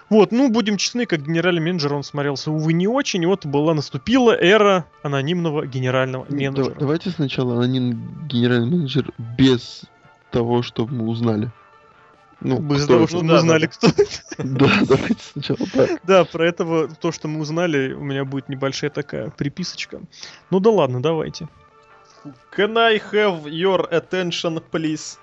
Вот, ну, будем честны, как генеральный менеджер он смотрелся, увы, не очень. И вот была, наступила эра анонимного генерального менеджера. Давайте сначала анонимный генеральный менеджер без того, чтобы мы узнали. Ну, без того, что мы узнали, кто это. Да, давайте сначала так. Да, про этого, то, что мы узнали, у меня будет небольшая такая приписочка. Ну да ладно, давайте. Can I have your attention, please?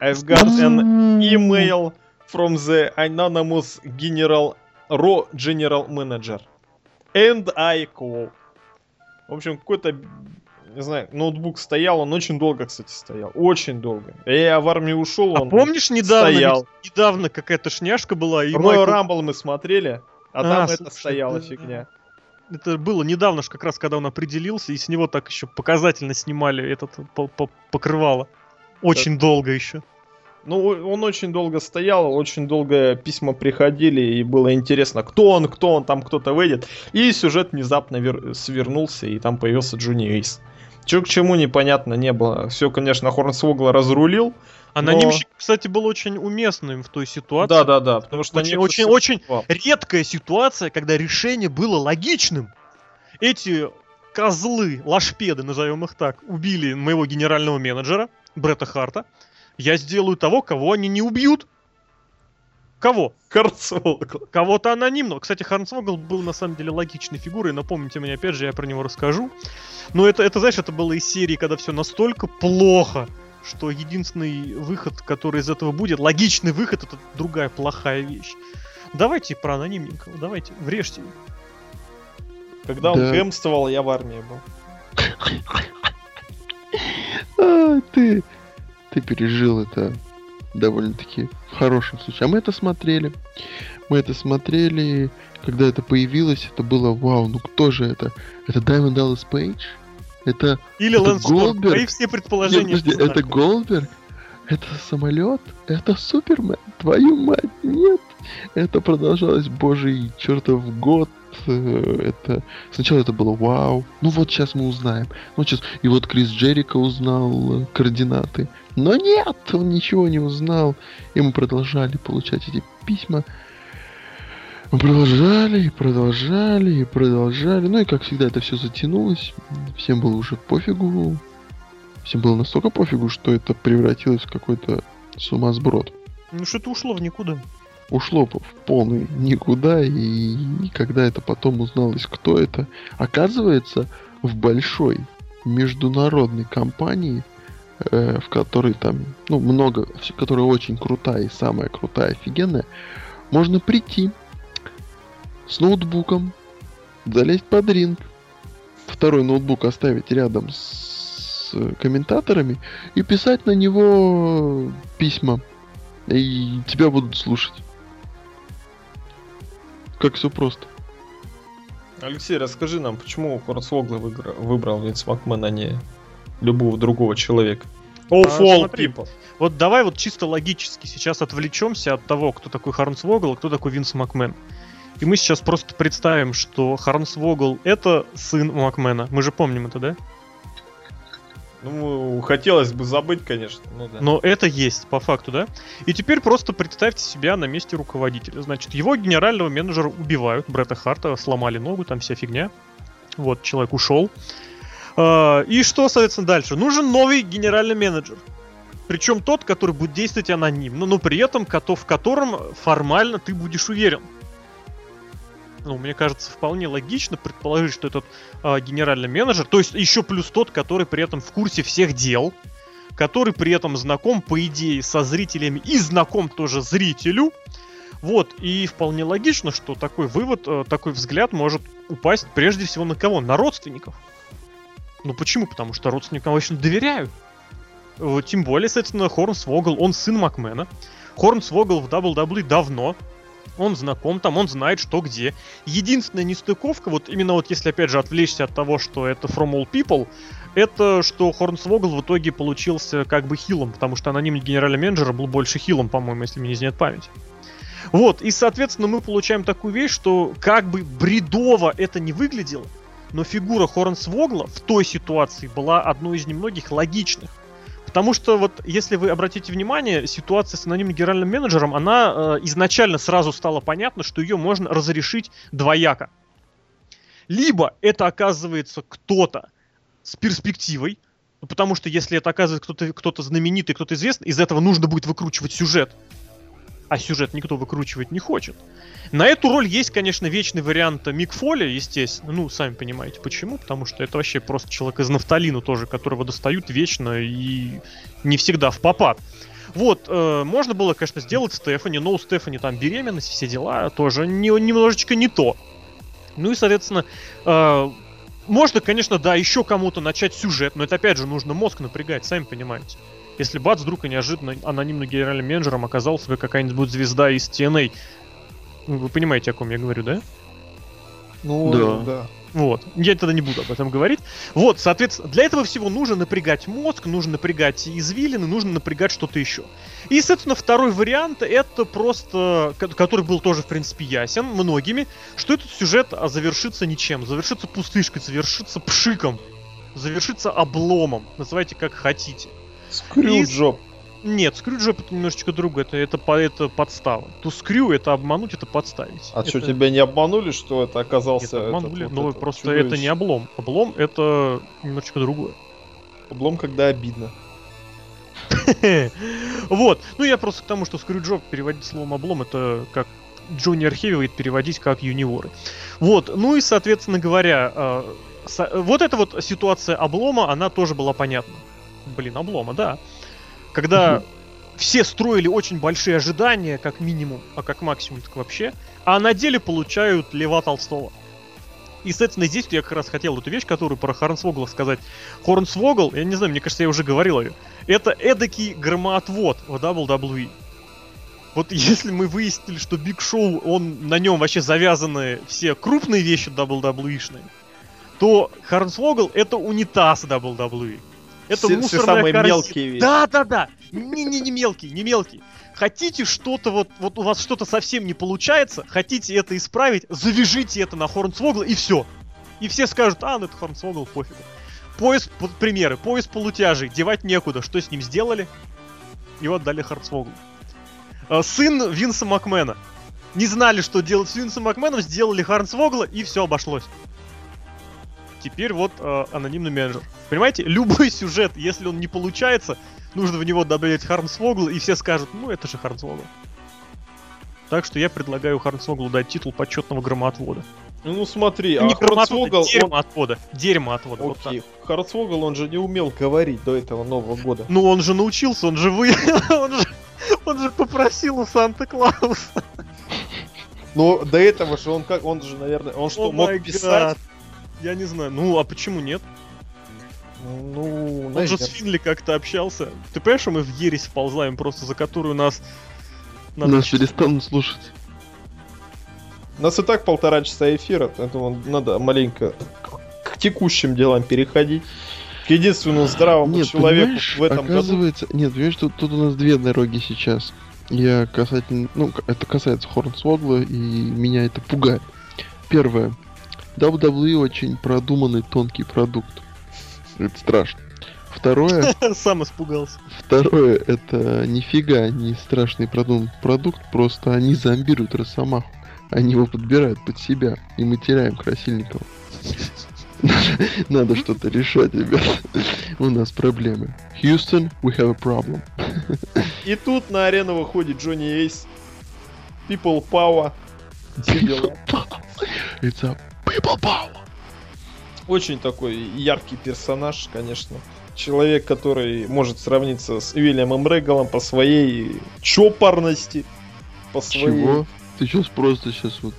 I've got an email from the anonymous general, raw general manager. And I call. В общем, какой-то... Не знаю, ноутбук стоял, он очень долго, кстати, стоял. Очень долго. Я в армию ушел, он. А помнишь, недавно, стоял. недавно какая-то шняшка была? И Royal Rumble мы смотрели, а, а там слушай, это стояла да, фигня. Это было недавно, как раз когда он определился, и с него так еще показательно снимали этот покрывало. Очень это... долго еще. Ну, он очень долго стоял, очень долго письма приходили, и было интересно, кто он, кто он, там кто-то выйдет. И сюжет внезапно вер... свернулся, и там появился Джонни Эйс. Чё к чему, непонятно не было. Все, конечно, Хорнсвогл разрулил. Анонимщик, но... кстати, был очень уместным в той ситуации. Да, да, да. Потому что очень, очень, очень редкая ситуация, когда решение было логичным. Эти козлы, лошпеды, назовем их так, убили моего генерального менеджера, Бретта Харта. Я сделаю того, кого они не убьют. Кого? Хорнсвогл. Кого-то анонимного. Кстати, Хорнсвогл был на самом деле логичной фигурой. Напомните мне, опять же, я про него расскажу. Но это, это, знаешь, это было из серии, когда все настолько плохо, что единственный выход, который из этого будет, логичный выход, это другая плохая вещь. Давайте про анонимненького. Давайте, врежьте. Когда да. он гэмствовал, я в армии был. Ты... Ты пережил это довольно-таки в хорошем случае. А мы это смотрели. Мы это смотрели, когда это появилось, это было вау, ну кто же это? Это Diamond Dallas Page? Это, Или это Лэнс Голдберг? Твои все предположения. Нет, подожди, это Голдберг? Это самолет? Это Супермен? Твою мать, нет! Это продолжалось, божий чертов год. Это сначала это было вау. Ну вот сейчас мы узнаем. Ну, сейчас... И вот Крис Джерико узнал координаты. Но нет, он ничего не узнал. И мы продолжали получать эти письма. Мы продолжали, и продолжали, и продолжали. Ну и как всегда это все затянулось. Всем было уже пофигу. Всем было настолько пофигу, что это превратилось в какой-то сумасброд. Ну что-то ушло в никуда. Ушло в полный никуда, и, и когда это потом узналось, кто это, оказывается, в большой международной компании, э, в которой там, ну, много, которая очень крутая и самая крутая, офигенная, можно прийти с ноутбуком, залезть под ринг, второй ноутбук оставить рядом с комментаторами и писать на него письма, и тебя будут слушать. Как все просто. Алексей, расскажи нам, почему Хорнсвогла выигра... выбрал Винс Макмен, а не любого другого человека? All fall people. Вот давай вот чисто логически сейчас отвлечемся от того, кто такой Хорнсвогл, а кто такой Винс Макмен. И мы сейчас просто представим, что Хорнсвогл это сын Макмена. Мы же помним это, да? Ну, хотелось бы забыть, конечно. Ну, да. Но это есть, по факту, да? И теперь просто представьте себя на месте руководителя. Значит, его генерального менеджера убивают, Бретта Харта, сломали ногу, там вся фигня. Вот, человек ушел. И что, соответственно, дальше? Нужен новый генеральный менеджер. Причем тот, который будет действовать анонимно, но при этом в котором формально ты будешь уверен. Ну, мне кажется, вполне логично предположить, что этот э, генеральный менеджер, то есть еще плюс тот, который при этом в курсе всех дел, который при этом знаком, по идее, со зрителями и знаком тоже зрителю. Вот, и вполне логично, что такой вывод, э, такой взгляд может упасть прежде всего на кого? На родственников. Ну почему? Потому что родственникам очень доверяют. Э, тем более, соответственно, Хорнсвогл, он сын Макмена. Хорнсвогл в дабл ю дабл ю и давно. Он знаком там, он знает, что где. Единственная нестыковка, вот именно вот если, опять же, отвлечься от того, что это From All People, это что Хорнсвогл в итоге получился как бы хилом, потому что аноним генерального менеджера был больше хилом, по-моему, если мне не изменяет память. Вот, и, соответственно, мы получаем такую вещь, что как бы бредово это не выглядело, но фигура Хорнсвогла в той ситуации была одной из немногих логичных. Потому что вот, если вы обратите внимание, ситуация с анонимным генеральным менеджером, она э, изначально сразу стало понятно, что ее можно разрешить двояко. Либо это оказывается кто-то с перспективой, потому что если это оказывается кто-то, кто-то знаменитый, кто-то известный, из этого нужно будет выкручивать сюжет. А сюжет никто выкручивать не хочет. На эту роль есть, конечно, вечный вариант Мик Фоли, естественно. Ну, сами понимаете, почему. Потому что это вообще просто человек из нафталина тоже, которого достают вечно и не всегда в попад. Вот, э, можно было, конечно, сделать Стефани, но у Стефани там беременность, все дела тоже не, немножечко не то. Ну и, соответственно, э, можно, конечно, да, еще кому-то начать сюжет, но это, опять же, нужно мозг напрягать, сами понимаете. Если бац, вдруг и неожиданно анонимным генеральным менеджером оказался какая-нибудь будет звезда из Ти Эн Эй. Вы понимаете, о ком я говорю, да? Ну, да. да. Вот. Я тогда не буду об этом говорить. Вот, соответственно, для этого всего нужно напрягать мозг, нужно напрягать извилины, нужно напрягать что-то еще. И, соответственно, второй вариант, это просто, который был тоже, в принципе, ясен многими, что этот сюжет завершится ничем, завершится пустышкой, завершится пшиком, завершится обломом. Называйте как хотите. Скрюджоп. И... Нет, скрюджоп это немножечко другое, это, это, это подстава. Ту скрю это обмануть, это подставить. А это... что, тебя не обманули, что это оказался... Нет, обманули, этот, вот но это просто чудовище. Это не облом. Облом это немножечко другое. Облом, когда обидно. Вот, ну я просто к тому, что скрюджоп переводить словом облом, это как Джонни Архивиевит переводить как юниоры. Вот, ну и соответственно говоря, вот эта вот ситуация облома, она тоже была понятна. Блин, облома, да. Когда угу. все строили очень большие ожидания, как минимум, а как максимум, так вообще. А на деле получают Льва Толстого. И, соответственно, здесь я как раз хотел эту вещь, которую про Хорнсвогла сказать. Хорнсвогл, я не знаю, мне кажется, я уже говорил ее. Это эдакий громоотвод в дабл ю дабл ю и. Вот если мы выяснили, что Биг Шоу, он, на нем вообще завязаны все крупные вещи дабл ю дабл ю и-шные, то Хорнсвогл это унитаз дабл ю дабл ю и. Это все, мусорная все самые корзина. Мелкие вещи. Да, да, да. Не, не, не мелкие, не мелкие. Хотите что-то, вот, вот у вас что-то совсем не получается, хотите это исправить, завяжите это на Хорнсвогла и все. И все скажут, а, ну это Хорнсвогл, пофигу. Пояс, вот, примеры, пояс полутяжей, девать некуда, что с ним сделали? Его отдали Хорнсвоглу. Сын Винса Макмена. Не знали, что делать с Винсом Макменом, сделали Хорнсвогла и все обошлось. Теперь вот э, анонимный менеджер. Понимаете, любой сюжет, если он не получается, нужно в него добавить Хорнсвогла, и все скажут, ну это же Хорнсвогл. Так что я предлагаю Хорнсвоглу дать титул почетного громоотвода. Ну, ну смотри, это а Хорнсвогл... Дерьмо он... отвода. Дерьмо отвода. Окей. Вот Хорнсвогл, он же не умел говорить до этого Нового года. Ну он же научился, он же вы... он, же... он же попросил у Санта-Клауса. Ну до этого же он как... Он же, наверное... Он что, oh мог писать? God. Я не знаю. Ну, а почему нет? Ну, он знаешь, же с Финли как-то общался. Ты понимаешь, что мы в ересь вползаем просто, за которую нас... Надо нас перестанут слушать. У нас и так полтора часа эфира, поэтому надо маленько к, к текущим делам переходить. К единственному здравому нет, человеку в этом оказывается... году. Нет, понимаешь, тут, тут у нас две дороги сейчас. Я касательно... Ну, это касается Хорнсвогла, и меня это пугает. Первое. дабл ю дабл ю и очень продуманный тонкий продукт. Это страшно. Второе... Сам испугался. Второе, это нифига не страшный продуманный продукт, просто они зомбируют Росомаху. Они его подбирают под себя, и мы теряем Красильникова. Надо что-то решать, ребят. У нас проблемы. Хьюстон, we have a problem. И тут на арену выходит Джонни Эйс. People power. People power. It's a people power. Очень такой яркий персонаж, конечно. Человек, который может сравниться с Уильямом Регалом по своей чопорности. По своей... Чего? Ты сейчас просто сейчас вот...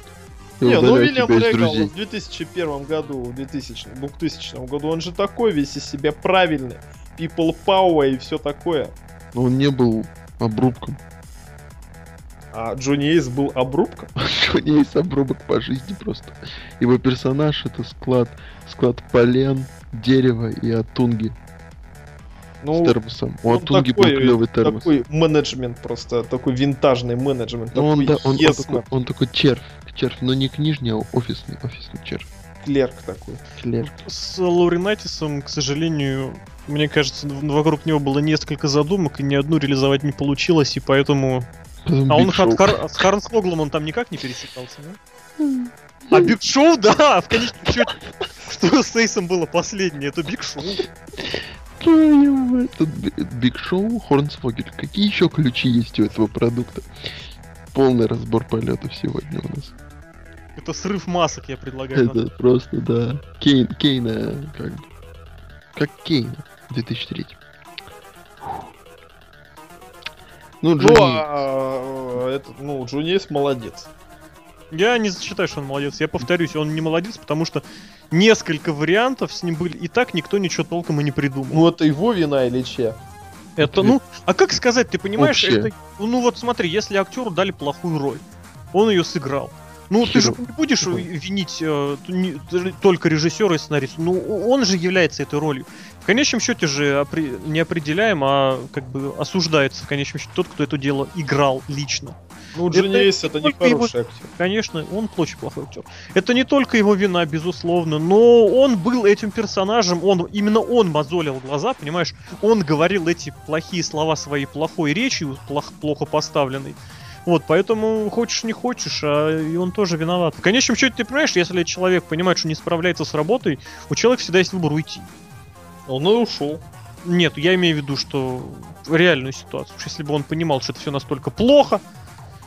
Не, ну Уильям Регал в две тысячи первом году, в двухтысячном году, он же такой весь из себя правильный. People power и все такое. Но он не был обрубком. А Джонни Эйс был обрубком? Джонни Эйс обрубок по жизни просто. Его персонаж — это склад, склад полен, дерева и атунги. Ну, с термосом. У Атунги был клевый термос. Такой менеджмент просто, такой винтажный менеджмент. Ну, он, да, он, он, такой, он такой червь, червь, но не книжный, а офисный, офисный червь. Клерк такой. Клерк. С Лауринатисом, к сожалению, мне кажется, вокруг него было несколько задумок, и ни одну реализовать не получилось, и поэтому... Потом а он Хар... с Хорнсвоглом он там никак не пересекался, да? А Биг Шоу, да, в конечном счете, что с Эйсом было последнее, это Биг Шоу. Этот Биг Шоу, Хорнсвогель. Какие еще ключи есть у этого продукта? Полный разбор полетов сегодня у нас. Это срыв масок, я предлагаю. Это надо. Просто, да. Кейн, Кейна, как как Кейна в две тысячи третьем. Ну, Джонни... ну, а, это, ну, Джонни Эйс молодец. Я не считаю, что он молодец. Я повторюсь, он не молодец, потому что несколько вариантов с ним были, и так никто ничего толком и не придумал. Ну, это его вина или чья? Это, ну, а как сказать, ты понимаешь, это, ну вот смотри, если актеру дали плохую роль, он ее сыграл. Ну, Хиро. Ты же не будешь винить э, не, только режиссера и сценариста. Ну, он же является этой ролью. В конечном счете же опри- не определяем, а как бы осуждается в конечном счете тот, кто это дело играл лично. Ну, Джонни Эйс — это не хороший актер. Конечно, он очень плохой актер. Это не только его вина, безусловно, но он был этим персонажем, он, именно он мозолил глаза, понимаешь? Он говорил эти плохие слова своей плохой речью, плохо, плохо поставленной. Вот, поэтому хочешь не хочешь, а и он тоже виноват. В конечном счете, ты понимаешь, если человек понимает, что не справляется с работой, у человека всегда есть выбор уйти. Он и ушел. Нет, я имею в виду, что реальную ситуацию. Если бы он понимал, что это все настолько плохо,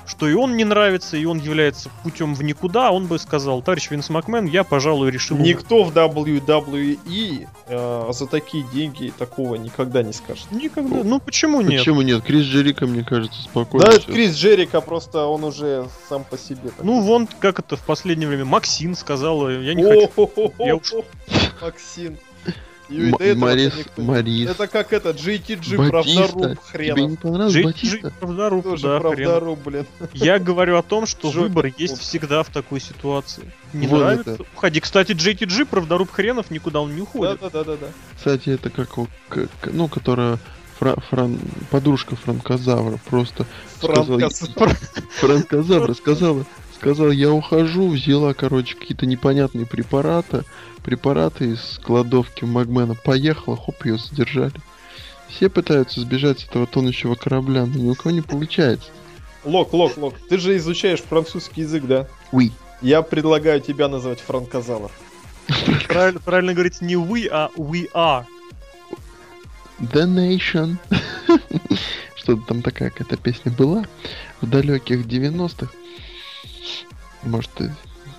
что и он не нравится, и он является путем в никуда, он бы сказал: товарищ Винс Макмен, я, пожалуй, решил... Никто в дабл ю дабл ю и э, за такие деньги такого никогда не скажет. Никогда? Ну почему нет? Почему нет? Крис Джерико, мне кажется, спокойно. Да, это Крис Джерико, просто он уже сам по себе. Такой. Ну вон, как это в последнее время, Максин сказал, я не хочу... Я уж... Максин. И М- это Марис, это, Марис. Это как это, джи ти джи, правдоруб, хренов. Тебе не понравилось Батиста? Правдоруб, тоже да, правдоруб, блин. Я говорю о том, что Джо выбор есть Джо. Всегда в такой ситуации. Не вот нравится? Это. Уходи. Кстати, джи ти джи, правдоруб, хренов, никуда он не уходит. Да-да-да-да. Кстати, это как, как ну, которая... Фра- Фран... Подружка Франкозавра просто... Франкозавра. Сказала... Франкозавра сказала... Сказал, я ухожу, взяла, короче, какие-то непонятные препараты, препараты из кладовки Макмена, поехала, хоп, ее задержали. Все пытаются сбежать с этого тонущего корабля, но ни у кого не получается. Лок, Лок, Лок, ты же изучаешь французский язык, да? Oui. Я предлагаю тебя называть франкозавр. Правильно, правильно говорить не we, а we are. The Nation. Что-то там такая какая-то песня была в далеких девяностых. Может, ты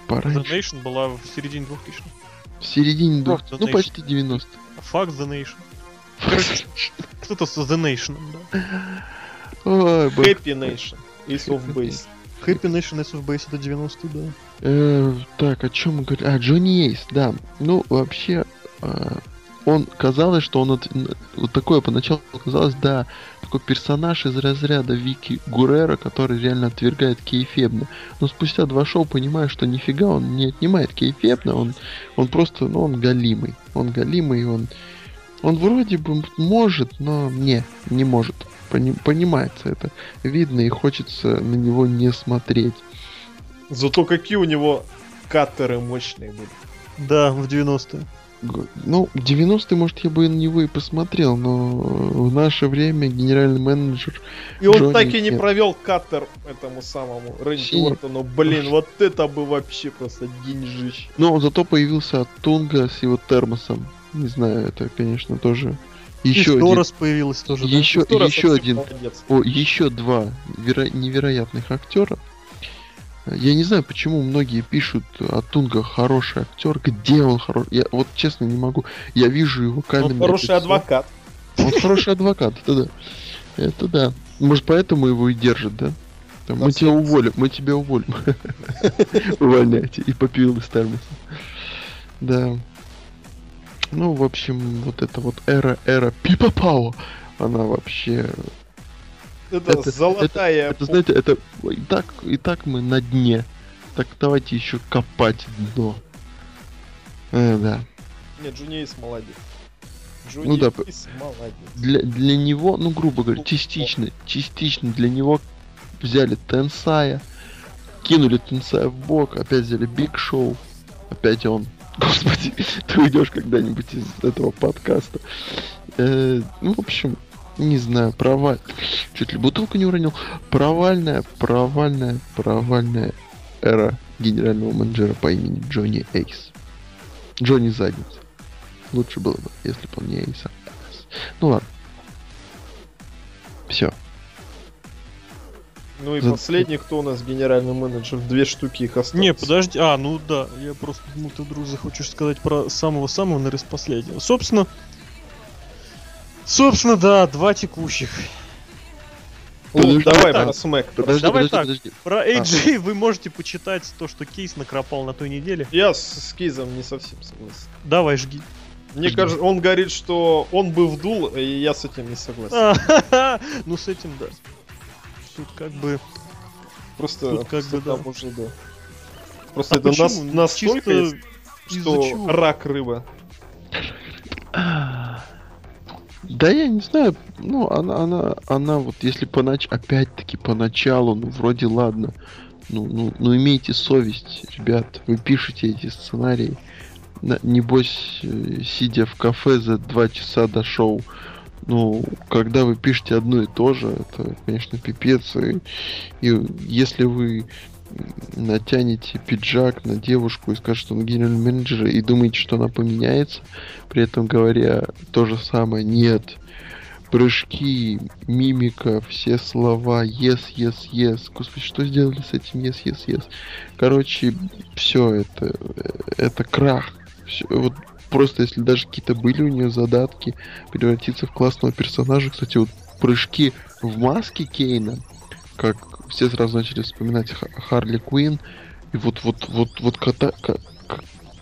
пораньше. The Nation была в середине двухтысячных. В середине двухтысячных. Ну, почти девяностых. Fuck The Nation. Короче, кто-то с The Nation, да? Ой, Happy Nation. Ace of Base. Happy Nation, Ace of Base, это девяностые, да. Э, так, о чем мы говорим? А, Джонни Эйс, да. Ну, вообще, э, он, казалось, что он... От... Вот такое поначалу казалось, да, такой персонаж из разряда Вики Герреро, который реально отвергает кейфебно. Но спустя два шоу понимаю, что нифига он не отнимает кейфебно, он, он просто, ну, он галимый. Он галимый, он, он вроде бы может, но не, не может. Пони, понимается это. Видно, и хочется на него не смотреть. Зато какие у него каттеры мощные были. Да, в девяностые. Ну, в девяностые, может, я бы на него и посмотрел, но в наше время генеральный менеджер... И Джонни он так и не провел каттер этому самому Рэнди Уортону. Блин, вот это бы вообще просто деньжище. Но зато появился Тунга с его термосом. Не знаю, это, конечно, тоже... Еще один... раз появилось тоже. Еще, да? еще один... О, еще два веро... невероятных актера. Я не знаю, почему многие пишут о Тунга хороший актер, где он хороший. Я вот честно не могу. Я вижу его камеру. Он хороший лицо. Адвокат. Он хороший адвокат, это да. Это да. Может, поэтому его и держат, да? Там, мы тебя уволим, мы тебя уволим. Увольняйте. И попил и стармится. Да. Ну, в общем, вот эта вот эра, эра Пипа Пау, она вообще... Это, это золотая... Это, это, знаете, это... И так, и так мы на дне. Так давайте еще копать дно. Э, да. Нет, Джонни Эйс молодец. Джонни ну, да, Эйс молодец. Для, для него, ну, грубо говоря, частично, частично для него взяли Тенсая, кинули Тенсая в бок, опять взяли Биг Шоу, опять он. Господи, ты уйдешь когда-нибудь из этого подкаста. Э, ну, в общем... Не знаю, проваль... Чуть ли бутылку не уронил. Провальная, провальная, провальная эра генерального менеджера по имени Джонни Эйс. Джонни Задница. Лучше было бы, если бы он не Эйс, а Эйс. Ну ладно. Все. Ну и За... последний, кто у нас генеральный менеджер, две штуки их осталось. Не, подожди, а, ну да, я просто думал, ты вдруг захочешь сказать про самого-самого, наверное, последнего. Собственно... Собственно, да, два текущих. Подожди, давай так, про Смэк. Подожди, давай подожди, так, подожди. Про Эй Джей а. Вы можете почитать то, что Кейс накропал на той неделе. Я с, с Кейсом не совсем согласен. Давай, жги. Мне жги. Кажется, он говорит, что он бы вдул, и я с этим не согласен. Ну с этим, да. Тут как бы... Просто... Тут как бы, да. Просто это настолько, что рак рыба. Да я не знаю, ну она, она, она вот если понач... опять-таки поначалу, ну вроде ладно, ну, ну, ну имейте совесть, ребят, вы пишете эти сценарии, на, небось сидя в кафе за два часа до шоу, ну когда вы пишете одно и то же, это конечно пипец, и, и если вы натянете пиджак на девушку и скажете, что он генеральный менеджер, и думаете, что она поменяется, при этом говоря то же самое. Нет. Прыжки, мимика, все слова, yes, yes, yes. Господи, что сделали с этим yes, yes, yes? Короче, все это, это крах. Все, вот просто если даже какие-то были у нее задатки, превратиться в классного персонажа. Кстати, вот прыжки в маске Кейна, как все сразу начали вспоминать Харли Куинн, и вот вот вот вот кота, к, к,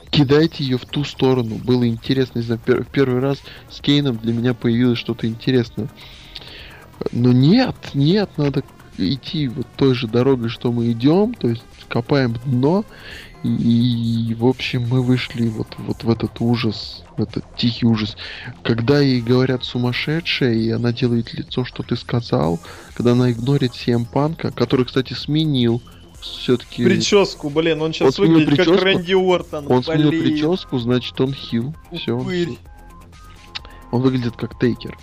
кидайте ее в ту сторону. Было интересно, не знаю, пер, в первый раз с Кейном для меня появилось что-то интересное. Но нет, нет, надо идти вот той же дорогой, что мы идем, то есть копаем дно, и, и в общем мы вышли вот вот в этот ужас, в этот тихий ужас. Когда ей говорят сумасшедшая, и она делает лицо, что ты сказал, когда она игнорит си эм Панка, который, кстати, сменил все-таки... Прическу, блин, он сейчас он выглядит прическу, как Рэнди Уортон. Он сменил прическу, значит он хил. Все, он хил. Он выглядит как Тейкер.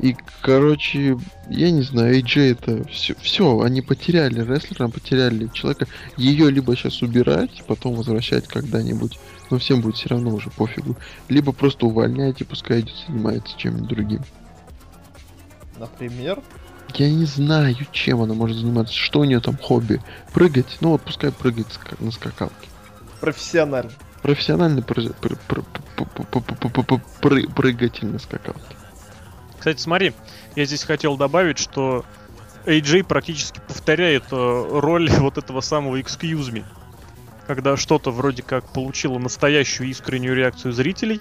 И, короче, я не знаю, Эй Джей это все, все, они потеряли рестлера, потеряли человека. Ее либо сейчас убирать, потом возвращать когда-нибудь, но всем будет все равно уже пофигу. Либо просто увольнять и пускай идет занимается чем-нибудь другим. Например? Я не знаю, чем она может заниматься, что у нее там хобби. Прыгать? Ну вот пускай прыгает на скакалке. Профессионально. Профессионально прыгатель на скакалке. Кстати, смотри, я здесь хотел добавить, что Эй Джей практически повторяет роль вот этого самого Excuse Me, когда что-то вроде как получило настоящую искреннюю реакцию зрителей,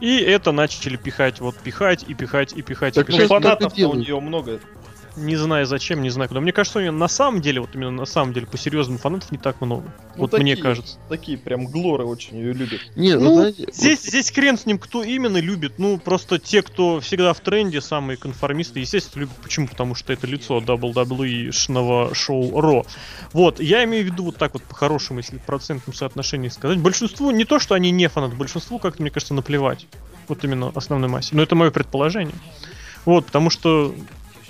и это начали пихать, вот пихать и пихать и пихать. Так, и пихать. Фанатов-то у нее много. не знаю зачем, не знаю куда. Мне кажется, у него на самом деле, вот именно на самом деле, по-серьезному фанатов не так много. Ну, вот такие, мне кажется. Такие прям глоры очень ее любят. Не, ну, ну, знаете, здесь, вот... здесь хрен с ним, кто именно любит. Ну, просто те, кто всегда в тренде, самые конформисты, естественно, любят. Почему? Потому что это лицо дабл ю дабл ю и-шного шоу Ро. Вот, я имею в виду вот так вот по-хорошему, если в процентном соотношении сказать. Большинству не то, что они не фанаты, большинству как-то, мне кажется, наплевать. Вот именно основной массе. Но это мое предположение. Вот, потому что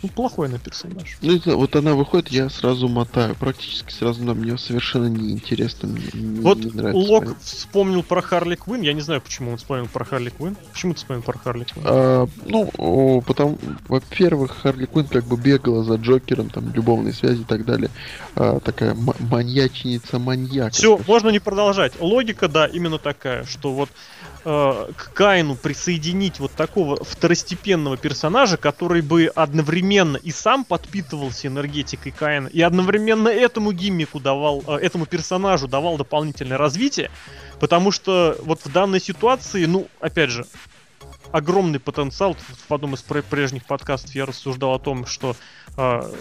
ну, плохой она персонаж. Ну, это, вот она выходит, я сразу мотаю. Практически сразу на мне совершенно неинтересно. Мне, вот не нравится, Лок понятно. Вспомнил про Харли Квинн. Я не знаю, почему он вспомнил про Харли Квинн. Почему ты вспомнил про Харли Квинн? А, ну, о, потому, во-первых, Харли Квинн как бы бегала за Джокером, там, любовные связи и так далее. А, такая м- маньячница-маньяк. Все, можно не продолжать. Логика, да, именно такая, что вот к Каину присоединить вот такого второстепенного персонажа, который бы одновременно и сам подпитывался энергетикой Каина, и одновременно этому гиммику давал, этому персонажу давал дополнительное развитие, потому что вот в данной ситуации, ну, опять же, огромный потенциал. В одном из прежних подкастов я рассуждал о том, что э,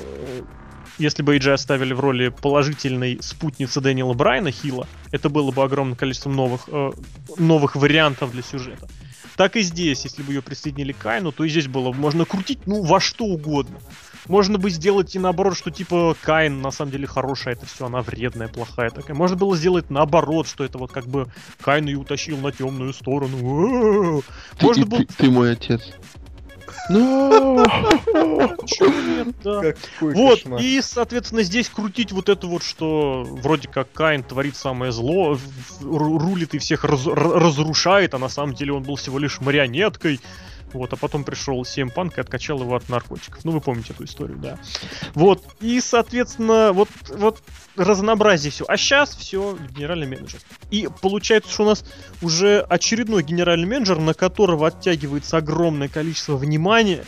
если бы Эйджи оставили в роли положительной спутницы Дэниела Брайана, Хила, это было бы огромное количество новых, э, новых вариантов для сюжета. Так и здесь, если бы ее присоединили к Кайну, то и здесь было можно крутить ну во что угодно. Можно бы сделать и наоборот, что типа Каин на самом деле хорошая, это все, она вредная, плохая такая. Можно было сделать наоборот, что это вот как бы Каин ее утащил на темную сторону. Ты, Можно ты, было... ты, ты мой отец. Ну, вот, и, соответственно, здесь крутить вот это вот, что вроде как Каин творит самое зло, рулит и всех разрушает, а на самом деле он был всего лишь марионеткой. Вот, а потом пришел си эм Punk и откачал его от наркотиков. Ну, вы помните эту историю, да. Вот, и, соответственно, вот, вот разнообразие все. А сейчас все генеральный менеджер. И получается, что у нас уже очередной генеральный менеджер, на которого оттягивается огромное количество внимания,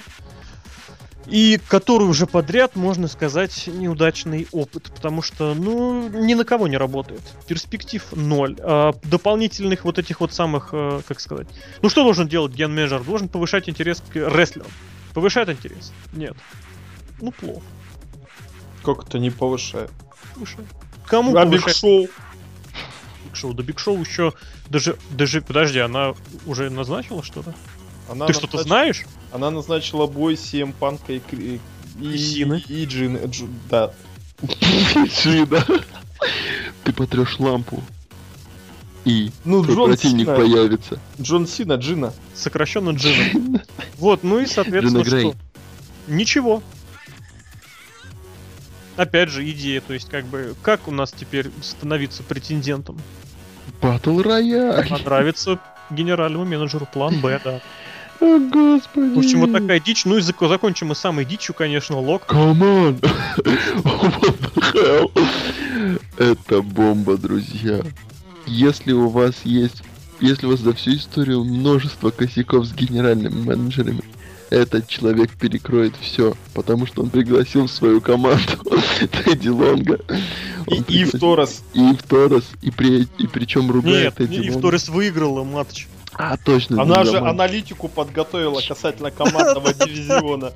и который уже подряд, можно сказать, неудачный опыт, потому что, ну, ни на кого не работает. Перспектив ноль. А дополнительных вот этих вот самых, как сказать... Ну, что должен делать ген-менеджер? Должен повышать интерес к рестлерам. Повышает интерес? Нет. Ну, плохо. Как это не повышает? Повышает. Кому а повышает? Биг Шоу. Биг Шоу. Да Биг Шоу еще... Даже... даже... Подожди, она уже назначила что-то? Она Ты назнач... что-то знаешь? Она назначила бой си эм Панка и... И, и Сины. И Джин... Джи... Да. Джина. Ты потрешь лампу. И ну, Джон противник Сина. Появится. Джон Сина, Джина. Сокращенно Джина. Джина. Вот, ну и, соответственно, что? Ничего. Опять же, идея, то есть, как бы, как у нас теперь становиться претендентом? Батл Рояль. Понравится генеральному менеджеру план Б, да. О, господи. В общем, вот такая дичь. Ну и зак- закончим мы самой дичью, конечно, Лок. Come on! What the hell? Это бомба, друзья. Если у вас есть... Если у вас за всю историю множество косяков с генеральными менеджерами, этот человек перекроет все, потому что он пригласил в свою команду Тедди Лонга. И, пригласил... и в Торос. И в Торос. И, при... и причем ругает Тедди Лонга. И в Торос выиграла матч. А, точно. Она же аналитику подготовила касательно командного дивизиона.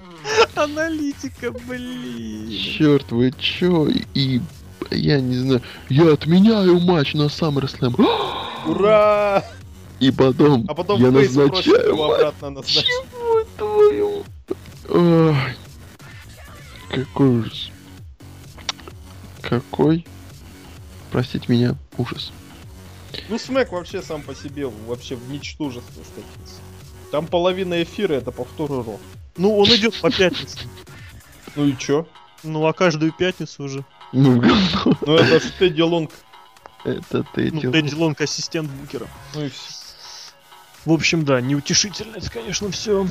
Аналитика, блин. Черт, вы чё? И я не знаю. Я отменяю матч на SummerSlam. Ура! И потом. А потом я назначаю его обратно назначить. Чего твою? Ой. Какой ужас. Какой? Простите меня, ужас. Ну, Смэк вообще сам по себе вообще в ничтожестве скатился. Там половина эфира это повтор Ро. Ну, он идет по пятницам. Ну и чё? Ну, а каждую пятницу уже. Ну, говно. Ну, это же Тедди Лонг. Это Тедди Лонг. Тедди Лонг ассистент букера. Ну и все. В общем, да, неутешительно, это, конечно, все.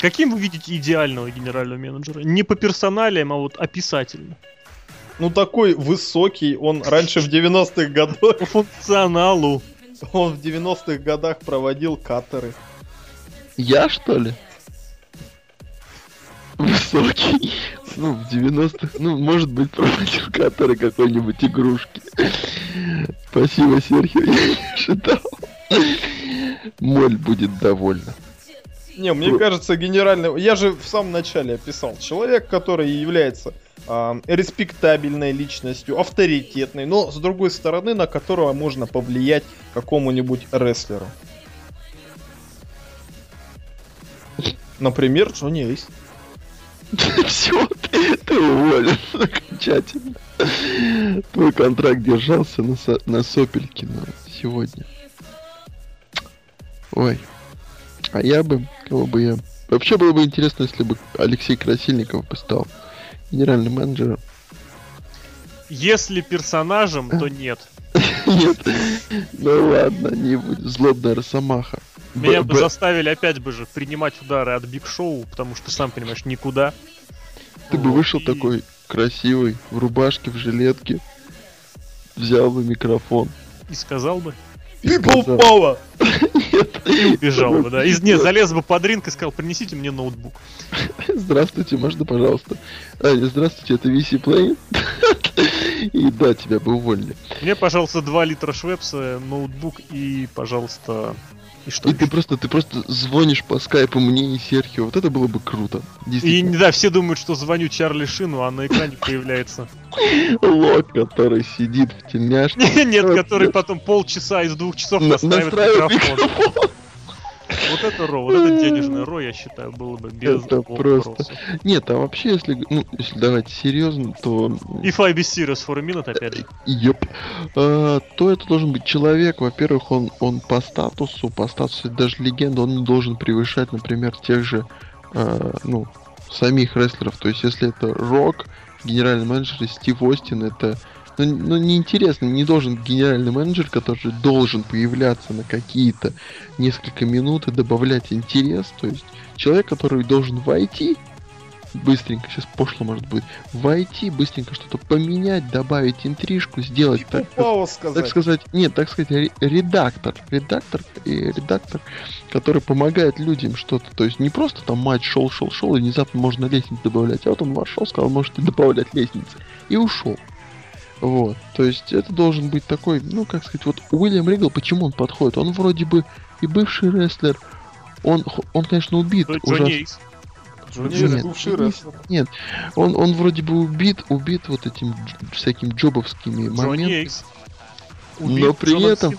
Каким вы видите идеального генерального менеджера? Не по персоналиям, а вот описательно. Ну такой высокий, он раньше в девяностых годах... По функционалу. Он в девяностых годах проводил катеры. Я, что ли? Высокий? Ну, в девяностых... Ну, может быть, проводил катеры какой-нибудь игрушки. Спасибо, Серхио, я не ожидал. Моль будет довольна. Не, мне кажется, генеральный... Я же в самом начале описал. Человек, который является э, респектабельной личностью, авторитетной, но, с другой стороны, на которого можно повлиять какому-нибудь рестлеру. Например, Джонни Эйс. Все, ты уволен окончательно. Твой контракт держался на сопельке сегодня. Ой. А я бы, кого бы я... Вообще было бы интересно, если бы Алексей Красильников бы стал генеральным менеджером. Если персонажем, то нет. Нет. Ну ладно, не будет. Злобная росомаха. Меня бы заставили опять бы же принимать удары от Биг Шоу, потому что, сам понимаешь, никуда. Ты бы вышел такой красивый, в рубашке, в жилетке, взял бы микрофон. И сказал бы... People Power! И убежал бы, да. Из не залез бы под ринг и сказал, принесите мне ноутбук. Здравствуйте, можно, пожалуйста. А, здравствуйте, это ви эс планет. И да, тебя бы уволили. Мне, пожалуйста, два литра швепса, ноутбук и, пожалуйста... И, что и ты просто ты просто звонишь по скайпу мне и Серхио. Вот это было бы круто. И да, все думают, что звоню Чарли Шину, а на экране появляется Лок, который сидит в тельняшке. Нет, который потом полчаса из двух часов настраивает микрофон. Вот это ро, вот это денежное ро, я считаю, было бы без это просто. Нет, а вообще, если, ну, если давайте серьезно, то... If I be serious for a minute, опять же. Yep. А, то это должен быть человек, во-первых, он, он по статусу, по статусу даже легенда, он не должен превышать, например, тех же, а, ну, самих рестлеров. То есть, если это Рок, генеральный менеджер, Стив Остин, это... Ну, ну, неинтересно, не должен генеральный менеджер, который должен появляться на какие-то несколько минут и добавлять интерес. То есть человек, который должен войти, быстренько, сейчас пошло может быть, войти, быстренько что-то поменять, добавить интрижку, сделать, так, так, сказать. так сказать, нет, так сказать, редактор, редактор и редактор, который помогает людям что-то. То есть не просто там матч шел-шел-шел и внезапно можно лестницу добавлять, а вот он вошел, сказал, можете добавлять лестницы, и ушел. Вот, то есть это должен быть такой, ну, как сказать, вот Уильям Ригл, почему он подходит? Он вроде бы и бывший рестлер, он, он конечно, убит. Джонни Эйс. Джонни Эйс бывший рестлер. Нет, он, он вроде бы убит, убит вот этим всяким джобовскими моментами. Но при этом...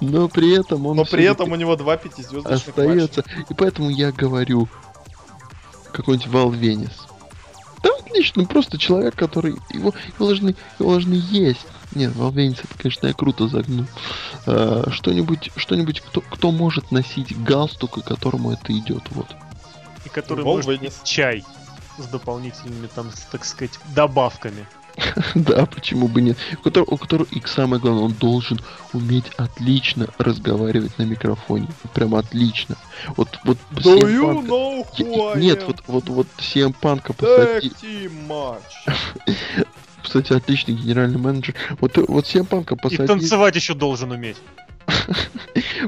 Но при этом он... Но при этом у него два пятизвездочных остается. И поэтому я говорю, какой-нибудь Вал Венис. Да, отлично, просто человек, который... Его, его, должны, его должны есть. Нет, Волвенец, это, конечно, я круто загнул. А, что-нибудь, что-нибудь кто, кто может носить галстук, и которому это идет, вот. И который Волвенец. Может носить чай с дополнительными, там, с, так сказать, добавками. Да, почему бы нет. У которого, и самое главное, он должен уметь отлично разговаривать на микрофоне. Прям отлично. Вот, вот нет, вот, вот, вот си эм Панка посадили. Кстати, отличный генеральный менеджер. Вот, вот си эм Панка посадили. И танцевать еще должен уметь.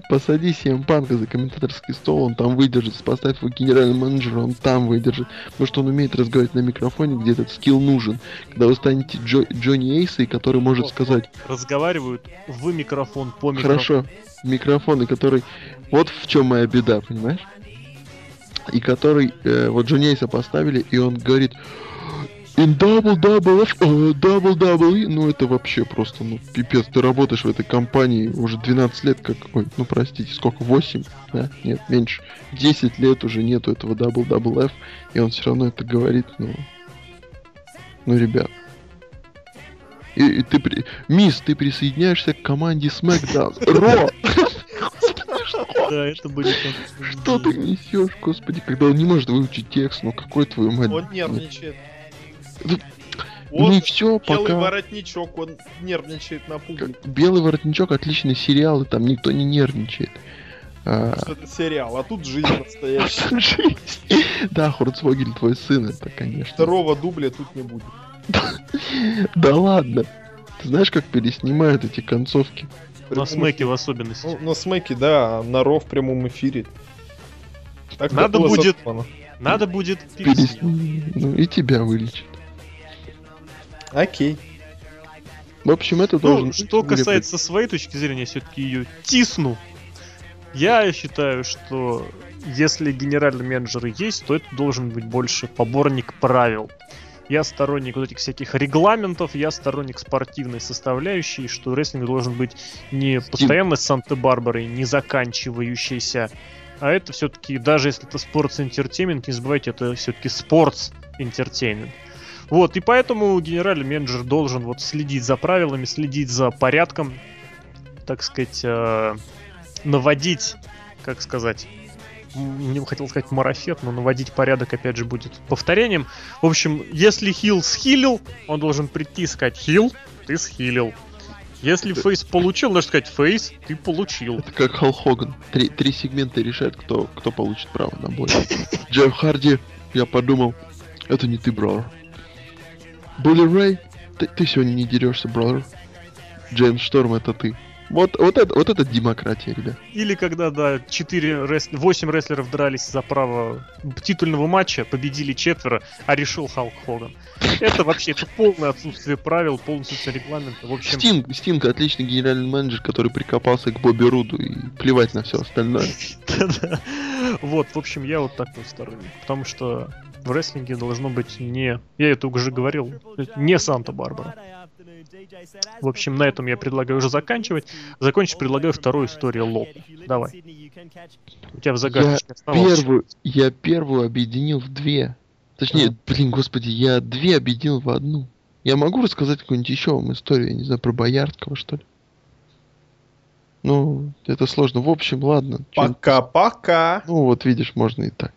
Посади си эм Панка за комментаторский стол, он там выдержится. Поставь его генерального менеджера, он там выдержит. Потому что он умеет разговаривать на микрофоне, где этот скилл нужен. Когда вы станете Джо- Джонни Эйсой, который может сказать... Разговаривают в микрофон, по микрофону. Хорошо, микрофон, и который... Вот в чем моя беда, понимаешь? И который... Э, вот Джонни Эйса поставили, и он говорит... In double double F, uh, double double, ну это вообще просто, ну пипец, ты работаешь в этой компании уже двенадцать лет, как, ой, ну простите, сколько, восемь, да, нет, меньше, десять лет уже нету этого double double F, и он все равно это говорит, ну, ну ребят, и, и ты, при... мисс, ты присоединяешься к команде SmackDown, Ро! Да, это были... Что ты несешь, господи, когда он не может выучить текст, ну какой твою мать... Он нервничает. Он все, белый пока... воротничок, он нервничает на публике. Белый воротничок отличный сериал, и там никто не нервничает. А... Это сериал, а тут жизнь настоящая. Жизнь. Да, Хорнсвогель твой сын, это конечно. Второго дубля тут не будет. Да ладно. Ты знаешь, как переснимают эти концовки? На Смэке в особенности. На Смэке, да, на Ро в прямом эфире. Надо будет. Надо будет переснимать. Ну и тебя вылечить. Окей. В общем, это ну, должен... Что касается своей точки зрения, я все-таки ее тисну. Я считаю, что если генеральный менеджер есть, то это должен быть больше поборник правил. Я сторонник вот этих всяких регламентов, я сторонник спортивной составляющей, что рестлинг должен быть не постоянно с Санта-Барбарой, не заканчивающийся. А это все-таки, даже если это спортс-энтертеймент, не забывайте, это все-таки спортс-энтертеймент. Вот, и поэтому генеральный менеджер должен вот следить за правилами, следить за порядком, так сказать, наводить, как сказать... Мне бы хотел сказать марафет, но наводить порядок, опять же, будет повторением. В общем, если хил схилил, он должен прийти и сказать: хил, ты схилил. Если фейс получил, нужно сказать: фейс, ты получил. Это как Халл Хоган. Три, три сегмента решают, кто, кто получит право на бой. Джефф Харди, я подумал, это не ты, брат. Булли Рэй, ты, ты сегодня не дерешься, брат. Джеймс Шторм, это ты. Вот, вот, это, вот это демократия, ребят. Или когда, да, четыре, восемь рестлеров дрались за право титульного матча, победили четверо, а решил Халк Хоган. Это вообще это полное отсутствие правил, полное отсутствие регламента. В общем... Стинг, Стинг отличный генеральный менеджер, который прикопался к Бобби Руду и плевать на все остальное. Вот, в общем, я вот такой сторонник. Потому что в рестлинге должно быть не... Я это уже говорил. Не Санта-Барбара. В общем, на этом я предлагаю уже заканчивать. Закончить предлагаю вторую историю Локу. Давай. У тебя в загашнике осталось... Первую, я первую объединил в две. Точнее, а? блин, господи, я две объединил в одну. Я могу рассказать какую-нибудь еще вам историю, я не знаю, про Боярского, что ли? Ну, это сложно. В общем, ладно. Пока-пока. Ну, вот видишь, можно и так.